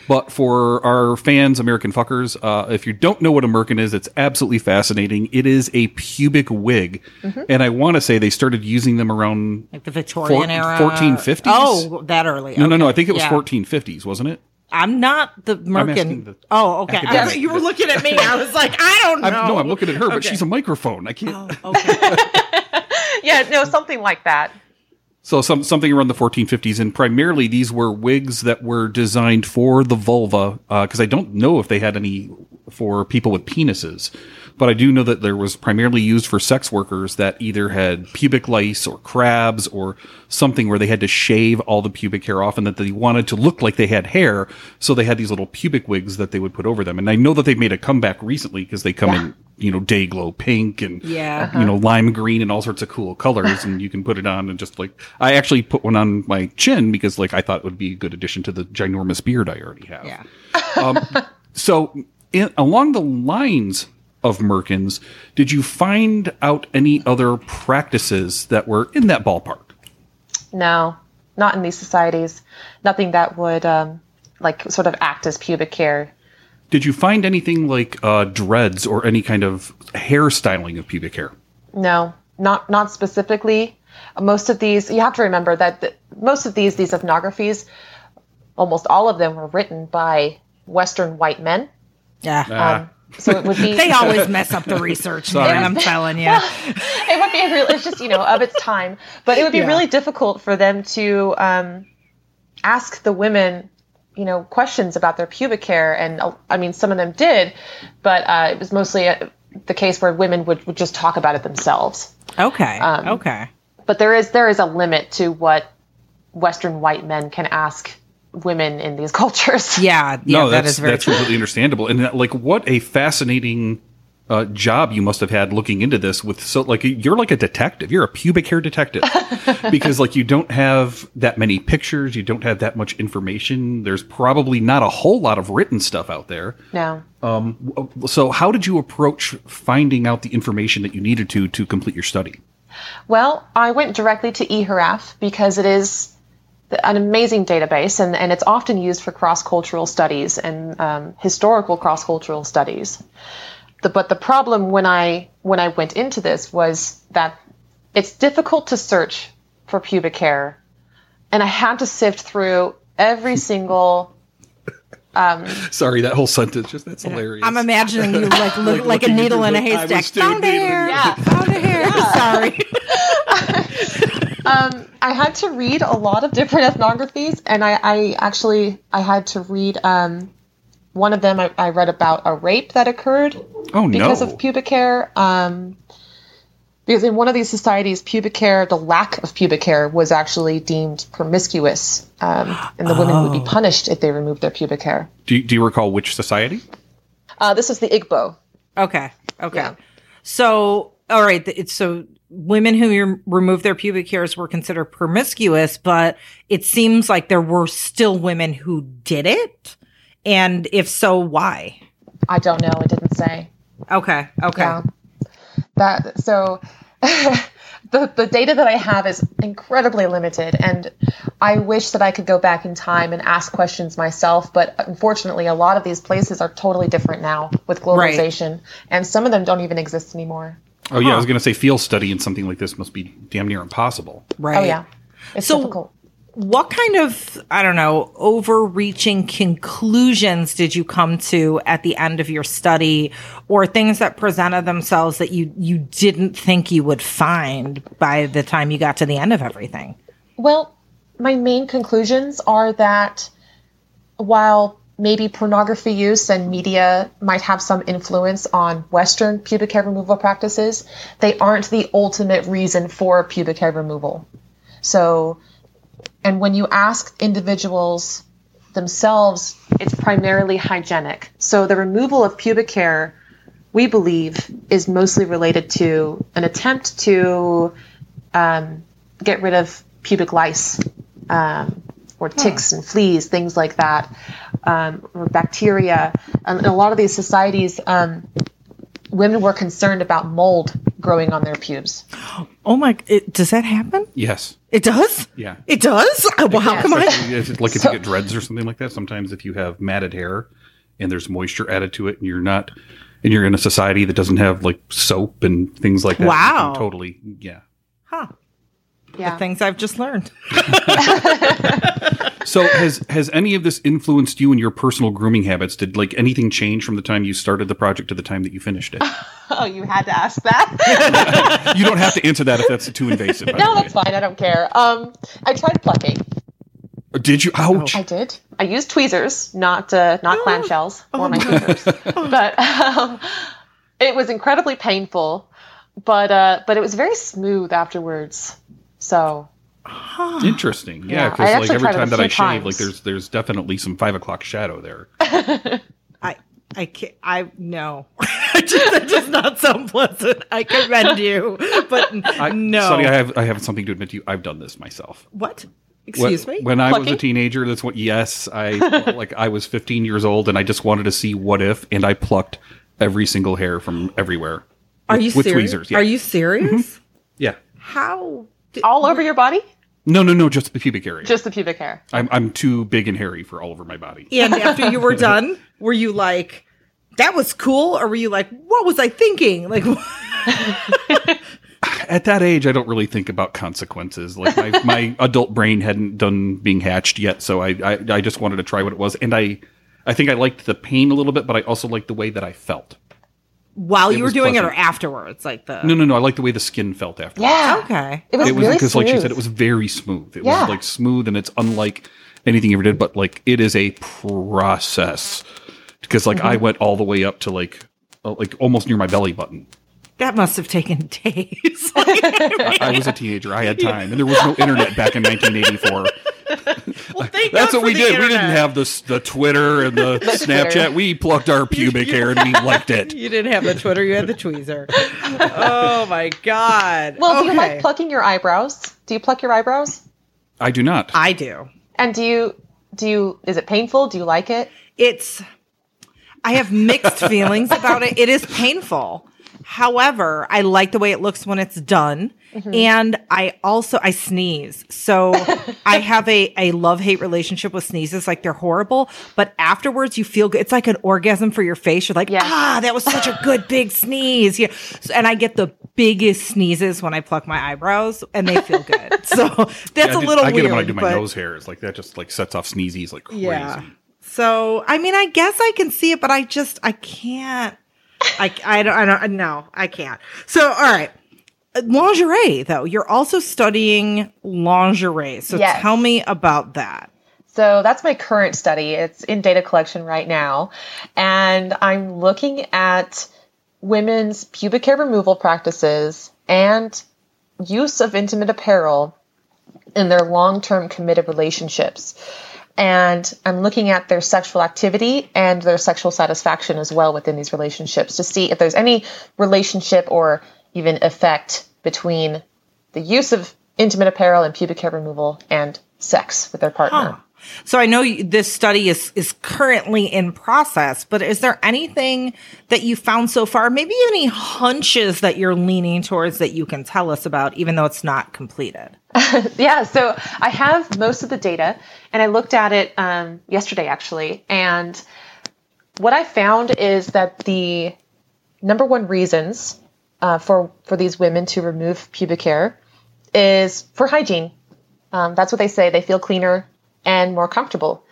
But for our fans, American fuckers, uh, if you don't know what a Merkin is, it's absolutely fascinating. It is a pubic wig. Mm-hmm. And I want to say they started using them around like the Victorian four, era. fourteen fifties? Oh, that early. No, okay. no, no. I think it was yeah. fourteen fifties, wasn't it? I'm not the Merkin. The oh, okay. I, you were looking at me. I was like, I don't know. I'm, no, I'm looking at her, but okay. She's a microphone. I can't. Oh, okay. yeah, no, something like that. So some something around the fourteen fifties, and primarily these were wigs that were designed for the vulva, because uh, I don't know if they had any for people with penises, but I do know that there was primarily used for sex workers that either had pubic lice or crabs or something where they had to shave all the pubic hair off, and that they wanted to look like they had hair, so they had these little pubic wigs that they would put over them. And I know that they've made a comeback recently because they come yeah. in, you know, day glow pink and, yeah, uh-huh. you know, lime green and all sorts of cool colors, and you can put it on and just like... I actually put one on my chin because, like, I thought it would be a good addition to the ginormous beard I already have. Yeah. um, so, in, along the lines of Merkins, did you find out any other practices that were in that ballpark? No, not in these societies. Nothing that would, um, like, sort of act as pubic hair. Did you find anything like uh, dreads or any kind of hairstyling of pubic hair? No, not not specifically. Most of these, you have to remember that the, most of these, these ethnographies, almost all of them were written by Western white men. Yeah. Ah. Um, so it would be... they always mess up the research, man, I'm telling you. It would be, real, it's just, you know, of its time. But it would be yeah. really difficult for them to um, ask the women, you know, questions about their pubic hair. And, uh, I mean, some of them did, but uh, it was mostly a, the case where women would, would just talk about it themselves. Okay, um, okay. But there is there is a limit to what Western white men can ask women in these cultures. Yeah, yeah no, that is very that's completely understandable. And that, like, what a fascinating uh, job you must have had looking into this. With so like you're like a detective, you're a pubic hair detective, because like you don't have that many pictures, you don't have that much information. There's probably not a whole lot of written stuff out there. No. Um. So how did you approach finding out the information that you needed to to complete your study? Well, I went directly to eHRAF because it is an amazing database, and, and it's often used for cross-cultural studies and um, historical cross-cultural studies. The, but the problem when I when I went into this was that it's difficult to search for pubic hair, and I had to sift through every single... Um, Sorry, that whole sentence just—that's hilarious. I'm imagining you like look, like, like a needle in a haystack. Found hair, yeah. found hair. Yeah. Sorry. um, I had to read a lot of different ethnographies, and I, I actually I had to read um, one of them. I, I read about a rape that occurred oh, because no. of pubic hair. Um, because in one of these societies, pubic hair, the lack of pubic hair was actually deemed promiscuous, um, and the oh. women would be punished if they removed their pubic hair. Do you, do you recall which society? Uh, this is the Igbo. Okay. Okay. Yeah. So, all right. It's, so women who removed their pubic hairs were considered promiscuous, but it seems like there were still women who did it. And if so, why? I don't know. It didn't say. Okay. Okay. Yeah. That so the the data that I have is incredibly limited, and I wish that I could go back in time and ask questions myself, but unfortunately a lot of these places are totally different now with globalization, right. and some of them don't even exist anymore. Oh yeah, huh. I was going to say field study in something like this must be damn near impossible. Right. Oh yeah. It's so difficult. What kind of, I don't know, overreaching conclusions did you come to at the end of your study, or things that presented themselves that you, you didn't think you would find by the time you got to the end of everything? Well, my main conclusions are that while maybe pornography use and media might have some influence on Western pubic hair removal practices, they aren't the ultimate reason for pubic hair removal. So, and when you ask individuals themselves, it's primarily hygienic. So the removal of pubic hair, we believe, is mostly related to an attempt to um, get rid of pubic lice, um, or ticks and fleas, things like that, um, or bacteria. Um, in a lot of these societies, um, women were concerned about mold growing on their pubes. Oh my, it, does that happen? Yes. It does? Yeah. It does? Well, it, how come I? Like if so, you get dreads or something like that, sometimes if you have matted hair and there's moisture added to it and you're not, and you're in a society that doesn't have like soap and things like that. Wow. Totally. Yeah. Huh. Yeah. The things I've just learned. So has has any of this influenced you in your personal grooming habits? Did like anything change from the time you started the project to the time that you finished it? Oh, you had to ask that. You don't have to answer that if that's too invasive. No, that's fine. I don't care. Um, I tried plucking. Did you? Ouch! I did. I used tweezers, not uh, not oh. clamshells or oh my, my fingers. But um, it was incredibly painful. But uh, but it was very smooth afterwards. So interesting. Yeah, because yeah, like every time that I times. shave, like there's there's definitely some five o'clock shadow there. I I can't I no. Just, that does not sound pleasant. I commend you, but I, no. Sunny, I have I have something to admit to you. I've done this myself. What? Excuse when, me? When I Plucky? was a teenager, that's what. Yes, I like I was fifteen years old, and I just wanted to see What If, and I plucked every single hair from everywhere. Are with, you with serious? tweezers? Yeah. Are you serious? Mm-hmm. Yeah. How? All over your body? No, no, no, just the pubic hair. Just the pubic hair. I'm I'm too big and hairy for all over my body. And after you were done, were you like, that was cool? Or were you like, what was I thinking? Like, at that age, I don't really think about consequences. Like my, my adult brain hadn't done being hatched yet. So I, I, I just wanted to try what it was. And I, I think I liked the pain a little bit, but I also liked the way that I felt. While it you were doing pleasant. it or afterwards? like the No, no, no. I like the way the skin felt afterwards. Yeah. Okay. It was, it was really Because like she said, it was very smooth. It yeah. was like smooth, and it's unlike anything you ever did. But like it is a process. Because like mm-hmm. I went all the way up to like uh, like almost near my belly button. That must have taken days. Like, I, I was a teenager. I had time. And there was no internet back in nineteen eighty-four. Well, thank That's God what we did. Internet. We didn't have the, the Twitter and the, the Snapchat. Twitter. We plucked our pubic hair and we liked it. You didn't have the Twitter. You had the tweezer. Oh, my God. Well, okay. Do you like plucking your eyebrows? Do you pluck your eyebrows? I do not. I do. And do you, do you, is it painful? Do you like it? It's, I have mixed feelings about it. It is painful. However, I like the way it looks when it's done. Mm-hmm. And I also, I sneeze. So I have a, a love-hate relationship with sneezes. Like they're horrible, but afterwards you feel good. It's like an orgasm for your face. You're like, yeah. ah, that was such a good big sneeze. Yeah. So, and I get the biggest sneezes when I pluck my eyebrows and they feel good. So that's yeah, I did, a little I get weird. Them when I do my but, nose hair. It's like that just like sets off sneezes like crazy. Yeah. So, I mean, I guess I can see it, but I just, I can't. I, I don't, I don't, no, I can't. So, all right. Lingerie, though. You're also studying lingerie. So yes. Tell me about that. So that's my current study. It's in data collection right now. And I'm looking at women's pubic hair removal practices and use of intimate apparel in their long-term committed relationships. And I'm looking at their sexual activity and their sexual satisfaction as well within these relationships to see if there's any relationship or even effect between the use of intimate apparel and pubic hair removal and sex with their partner. Huh. So I know you, this study is, is currently in process, but is there anything that you found so far, maybe any hunches that you're leaning towards that you can tell us about, even though it's not completed? Yeah, so I have most of the data, and I looked at it um, yesterday, actually. And what I found is that the number one reasons uh, for, for these women to remove pubic hair is for hygiene. Um, that's what they say. They feel cleaner and more comfortable.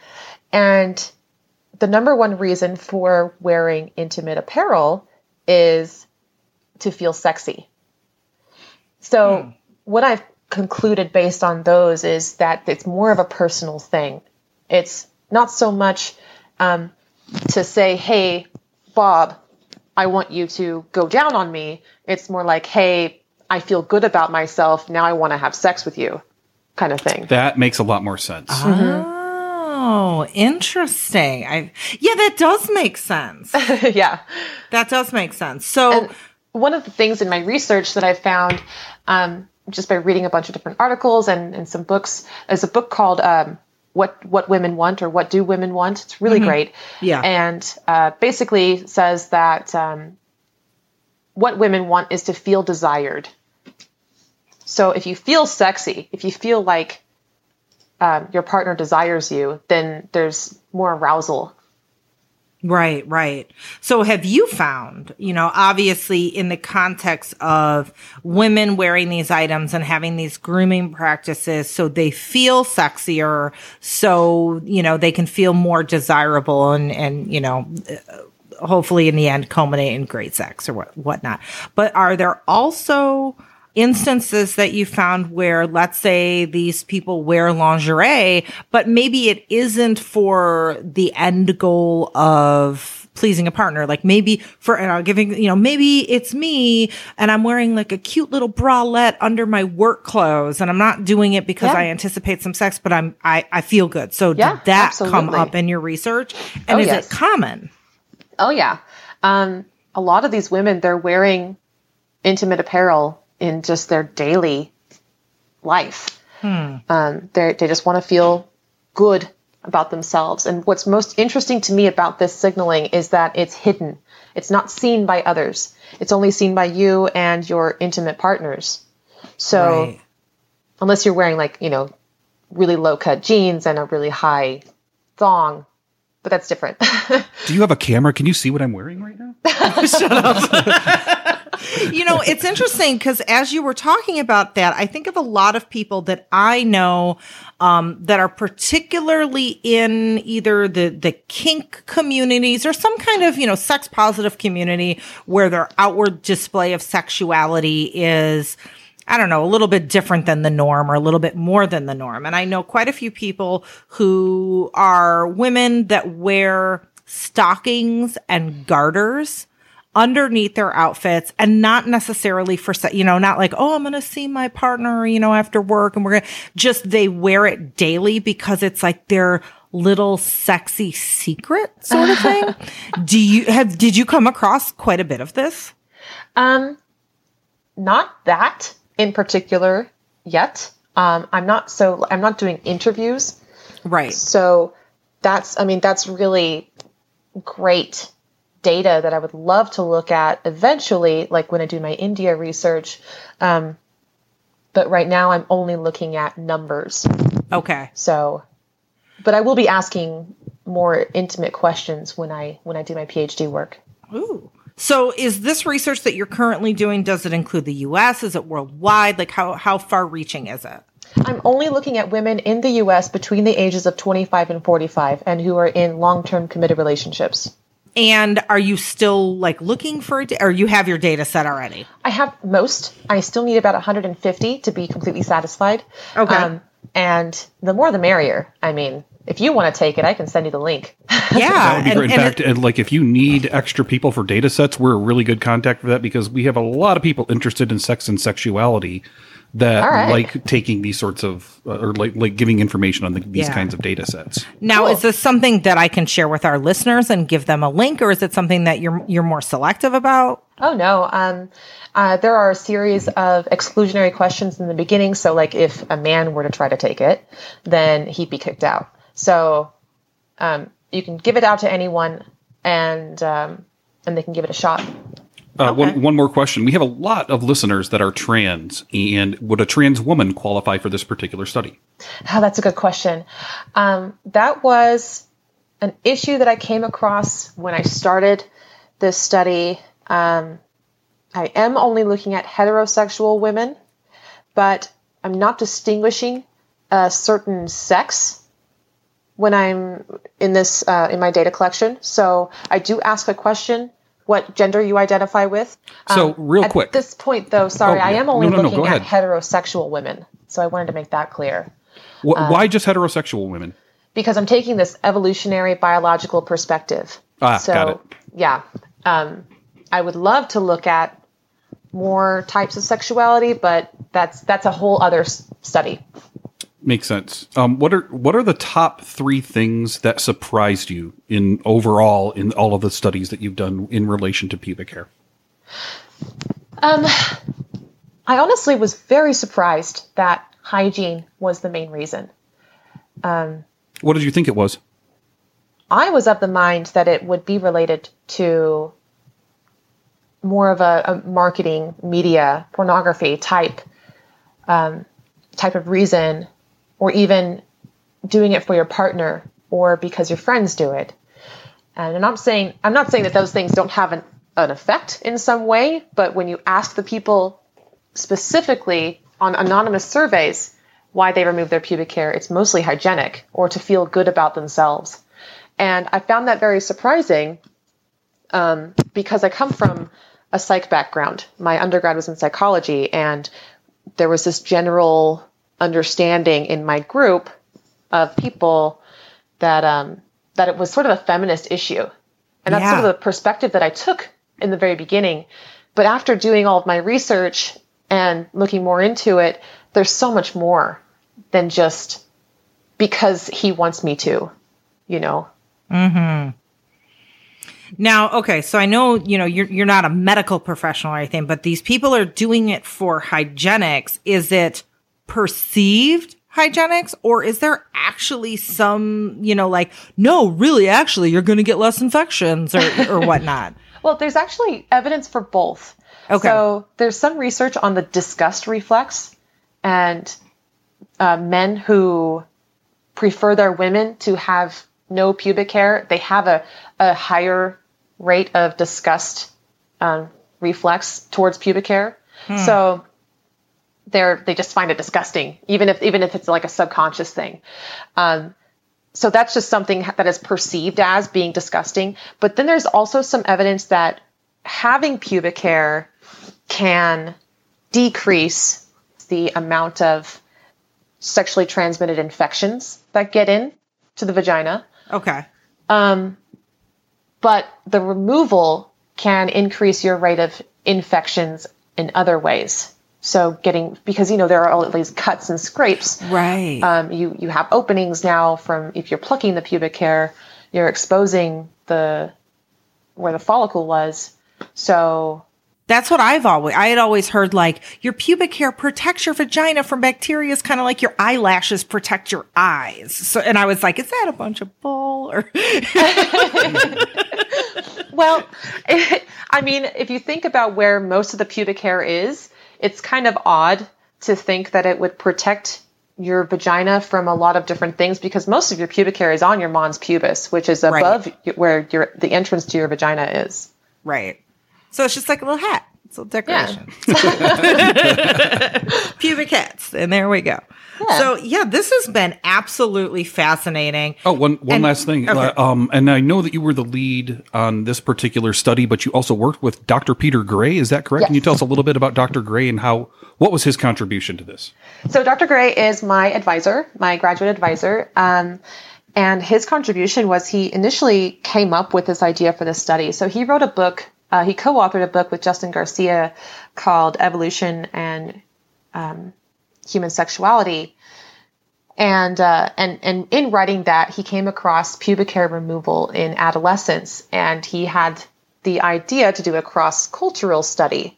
And the number one reason for wearing intimate apparel is to feel sexy. So mm. what I've concluded based on those is that it's more of a personal thing. It's not so much um, to say, hey, Bob, I want you to go down on me. It's more like, hey, I feel good about myself. Now I want to have sex with you, kind of thing. That makes a lot more sense. Oh, mm-hmm. Interesting. I, yeah, that does make sense. Yeah. That does make sense. So and one of the things in my research that I found, um, just by reading a bunch of different articles and, and some books, is a book called um, What What Women Want or What Do Women Want? It's really mm-hmm. great. Yeah. And uh, basically says that um, what women want is to feel desired. So if you feel sexy, if you feel like um, your partner desires you, then there's more arousal. Right, right. So have you found, you know, obviously in the context of women wearing these items and having these grooming practices so they feel sexier, so, you know, they can feel more desirable and, and you know, hopefully in the end culminate in great sex or what, whatnot. But are there also instances that you found where, let's say, these people wear lingerie, but maybe it isn't for the end goal of pleasing a partner? Like maybe for, and I'm giving, you know, maybe it's me and I'm wearing like a cute little bralette under my work clothes and I'm not doing it because yeah. I anticipate some sex, but I'm, I, I feel good. So yeah, did that absolutely. Come up in your research? And oh, is yes. it common? Oh yeah. Um, a lot of these women, they're wearing intimate apparel in just their daily life. Hmm. Um, they they just want to feel good about themselves. And what's most interesting to me about this signaling is that it's hidden. It's not seen by others. It's only seen by you and your intimate partners. So right. unless you're wearing like, you know, really low cut jeans and a really high thong, but that's different. Do you have a camera? Can you see what I'm wearing right now? Shut up. You know, it's interesting because as you were talking about that, I think of a lot of people that I know um, that are particularly in either the, the kink communities or some kind of, you know, sex positive community where their outward display of sexuality is, I don't know, a little bit different than the norm or a little bit more than the norm. And I know quite a few people who are women that wear stockings and garters underneath their outfits and not necessarily for, you know, not like, oh, I'm going to see my partner, you know, after work and we're going to just, they wear it daily because it's like their little sexy secret sort of thing. Do you have, did you come across quite a bit of this? Um, not that in particular yet. Um, I'm not so, I'm not doing interviews. Right. So that's, I mean, that's really great data that I would love to look at eventually, like when I do my India research. Um, but right now I'm only looking at numbers. Okay. So, but I will be asking more intimate questions when I, when I do my PhD work. Ooh. So is this research that you're currently doing, does it include the U S? Is it worldwide? Like how, how far reaching is it? I'm only looking at women in the U S between the ages of twenty-five and forty-five and who are in long-term committed relationships. And are you still like looking for it, or you have your data set already? I have most. I still need about one hundred fifty to be completely satisfied. Okay. Um, and the more the merrier. I mean, if you want to take it, I can send you the link. Yeah. That would be and, great. In and fact, it, and like if you need extra people for data sets, we're a really good contact for that because we have a lot of people interested in sex and sexuality that right. like taking these sorts of, uh, or like, like giving information on the, these yeah. kinds of data sets. Now, cool. Is this something that I can share with our listeners and give them a link, or is it something that you're you're more selective about? Oh, no. Um, uh, there are a series of exclusionary questions in the beginning. So like if a man were to try to take it, then he'd be kicked out. So um, you can give it out to anyone and, um, and they can give it a shot. Uh, okay. One one more question. We have a lot of listeners that are trans, and would a trans woman qualify for this particular study? Oh, that's a good question. Um, that was an issue that I came across when I started this study. Um, I am only looking at heterosexual women, but I'm not distinguishing a certain sex when I'm in this uh, in my data collection. So I do ask a question. What gender you identify with. Um, so real quick. At this point, though, sorry, oh, yeah. I am only no, no, looking no, at ahead. heterosexual women. So I wanted to make that clear. Wh- um, why just heterosexual women? because I'm taking this evolutionary biological perspective. Ah, so, got it. yeah, um, I would love to look at more types of sexuality, but that's that's a whole other s- study. Makes sense. Um, what are what are the top three things that surprised you in overall in all of the studies that you've done in relation to pubic hair? Um, I honestly was very surprised that hygiene was the main reason. Um, what did you think it was? I was of the mind that it would be related to more of a, a marketing, media, pornography type um, type of reason, or even doing it for your partner or because your friends do it. And I'm not saying, I'm not saying that those things don't have an, an effect in some way, but when you ask the people specifically on anonymous surveys why they remove their pubic hair, it's mostly hygienic or to feel good about themselves. And I found that very surprising um, because I come from a psych background. My undergrad was in psychology, and there was this general understanding in my group of people that um, that it was sort of a feminist issue. And that's yeah. sort of the perspective that I took in the very beginning. But after doing all of my research and looking more into it, there's so much more than just because he wants me to, you know? Mm-hmm. Now, okay, so I know, you know, you're you're not a medical professional or anything, but these people are doing it for hygienics. Is it perceived hygienics, or is there actually some, you know, like, no, really, actually, you're going to get less infections or, or whatnot? Well, there's actually evidence for both. Okay. So there's some research on the disgust reflex and uh, men who prefer their women to have no pubic hair, they have a, a higher rate of disgust um, reflex towards pubic hair. Hmm. So they're, they just find it disgusting, even if, even if it's like a subconscious thing. Um, so that's just something that is perceived as being disgusting. But then there's also some evidence that having pubic hair can decrease the amount of sexually transmitted infections that get in to the vagina. Okay. Um, but the removal can increase your rate of infections in other ways. So getting, because, you know, there are all these cuts and scrapes. Right. Um, you, you have openings now from, if you're plucking the pubic hair, you're exposing the, where the follicle was. So that's what I've always, I had always heard, like, your pubic hair protects your vagina from bacteria. It's kind of like your eyelashes protect your eyes. So, and I was like, is that a bunch of bull? Or well, it, I mean, if you think about where most of the pubic hair is, it's kind of odd to think that it would protect your vagina from a lot of different things, because most of your pubic hair is on your mons pubis, which is above right. where your, the entrance to your vagina is. Right. So it's just like a little hat. It's a little decoration. Yeah. Pubic hats. And there we go. Yeah. So, yeah, this has been absolutely fascinating. Oh, one, one and, last thing. Okay. Um, and I know that you were the lead on this particular study, but you also worked with Doctor Peter Gray. Is that correct? Yes. Can you tell us a little bit about Doctor Gray and how, what was his contribution to this? So Doctor Gray is my advisor, my graduate advisor. Um, and his contribution was he initially came up with this idea for this study. So he wrote a book. Uh, he co-authored a book with Justin Garcia called Evolution and um, Human Sexuality. And, uh, and, and in writing that, he came across pubic hair removal in adolescence, and he had the idea to do a cross-cultural study.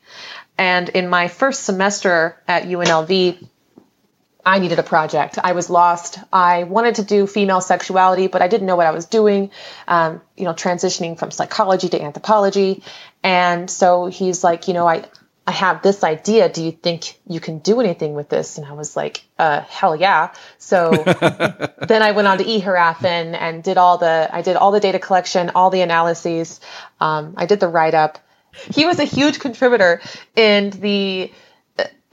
And in my first semester at U N L V, I needed a project. I was lost. I wanted to do female sexuality, but I didn't know what I was doing, um, you know, transitioning from psychology to anthropology. And so he's like, you know, I, I have this idea. Do you think you can do anything with this? And I was like, uh, hell yeah. So then I went on to eHRAF and, and did all the, I did all the data collection, all the analyses. Um, I did the write-up. He was a huge contributor in the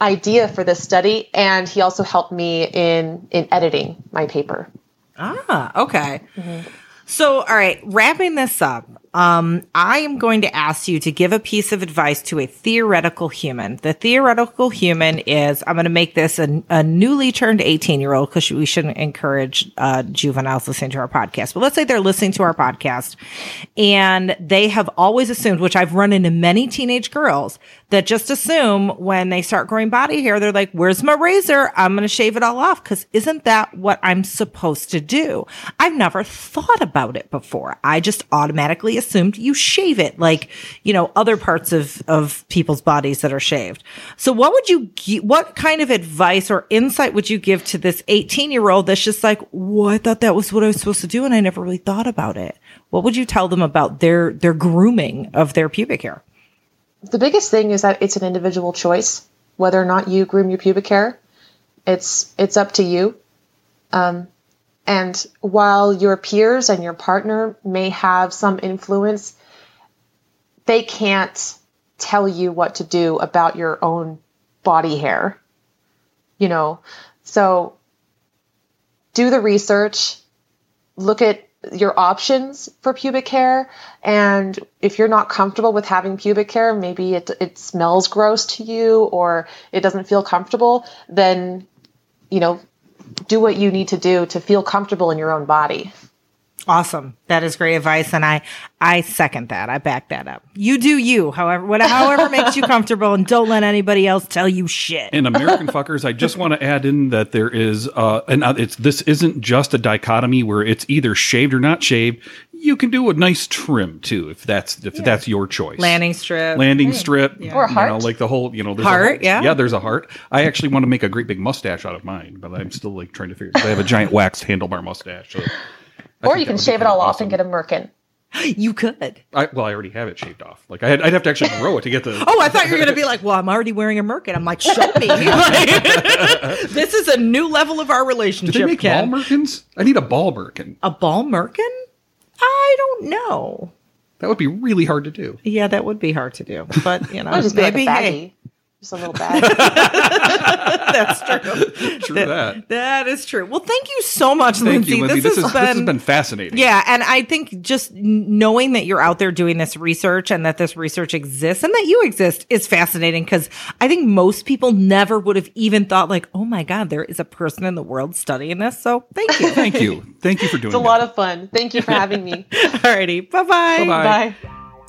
idea for this study, and he also helped me in in editing my paper. Ah, okay. Mm-hmm. So, all right, wrapping this up, Um, I am going to ask you to give a piece of advice to a theoretical human. The theoretical human is, I'm going to make this a, a newly turned eighteen-year-old, because we shouldn't encourage uh, juveniles listening to our podcast. But let's say they're listening to our podcast, and they have always assumed, which I've run into many teenage girls, that just assume when they start growing body hair, they're like, where's my razor? I'm going to shave it all off, because isn't that what I'm supposed to do? I've never thought about it before. I just automatically assumed you shave it like, you know, other parts of, of people's bodies that are shaved. So what would you, what kind of advice or insight would you give to this eighteen year old that's just like, well, I thought that was what I was supposed to do, and I never really thought about it. What would you tell them about their, their grooming of their pubic hair? The biggest thing is that it's an individual choice, whether or not you groom your pubic hair. It's, it's up to you. Um, And while your peers and your partner may have some influence, they can't tell you what to do about your own body hair, you know? So do the research, look at your options for pubic hair. And if you're not comfortable with having pubic hair, maybe it, it smells gross to you, or it doesn't feel comfortable, then, you know, do what you need to do to feel comfortable in your own body. Awesome. That is great advice. And I, I second that. I back that up. You do you, however, whatever, however makes you comfortable, and don't let anybody else tell you shit. And American fuckers, I just want to add in that there is, uh, and it's, this isn't just a dichotomy where it's either shaved or not shaved. You can do a nice trim too, if that's, if yeah. that's your choice. Landing strip. Landing right. strip. Yeah. Or a heart. You know, like the whole, you know, there's heart, a heart. Yeah. Yeah, there's a heart. I actually want to make a great big mustache out of mine, but I'm still like trying to figure it out. I have a giant waxed handlebar mustache. So I or you can shave it all off awesome. and get a merkin. You could. I, well, I already have it shaved off. Like I had, I'd have to actually grow it to get the. Oh, I thought you were going to be like, well, I'm already wearing a merkin. I'm like, shut me. Like, this is a new level of our relationship. Do they make Ken. ball merkins? I need a ball merkin. A ball merkin? I don't know. That would be really hard to do. Yeah, that would be hard to do. But you know, just maybe like hey. Just a little bad. That's true. True that, that. That is true. Well, thank you so much, thank Lindsay. You, Lindsay. This, this, has is, been, this has been fascinating. Yeah, and I think just knowing that you're out there doing this research, and that this research exists, and that you exist, is fascinating, because I think most people never would have even thought like, oh my God, there is a person in the world studying this. So thank you. Thank you. Thank you for doing it. It's a that. lot of fun. Thank you for having me. Alrighty. Bye-bye. Bye-bye. Bye.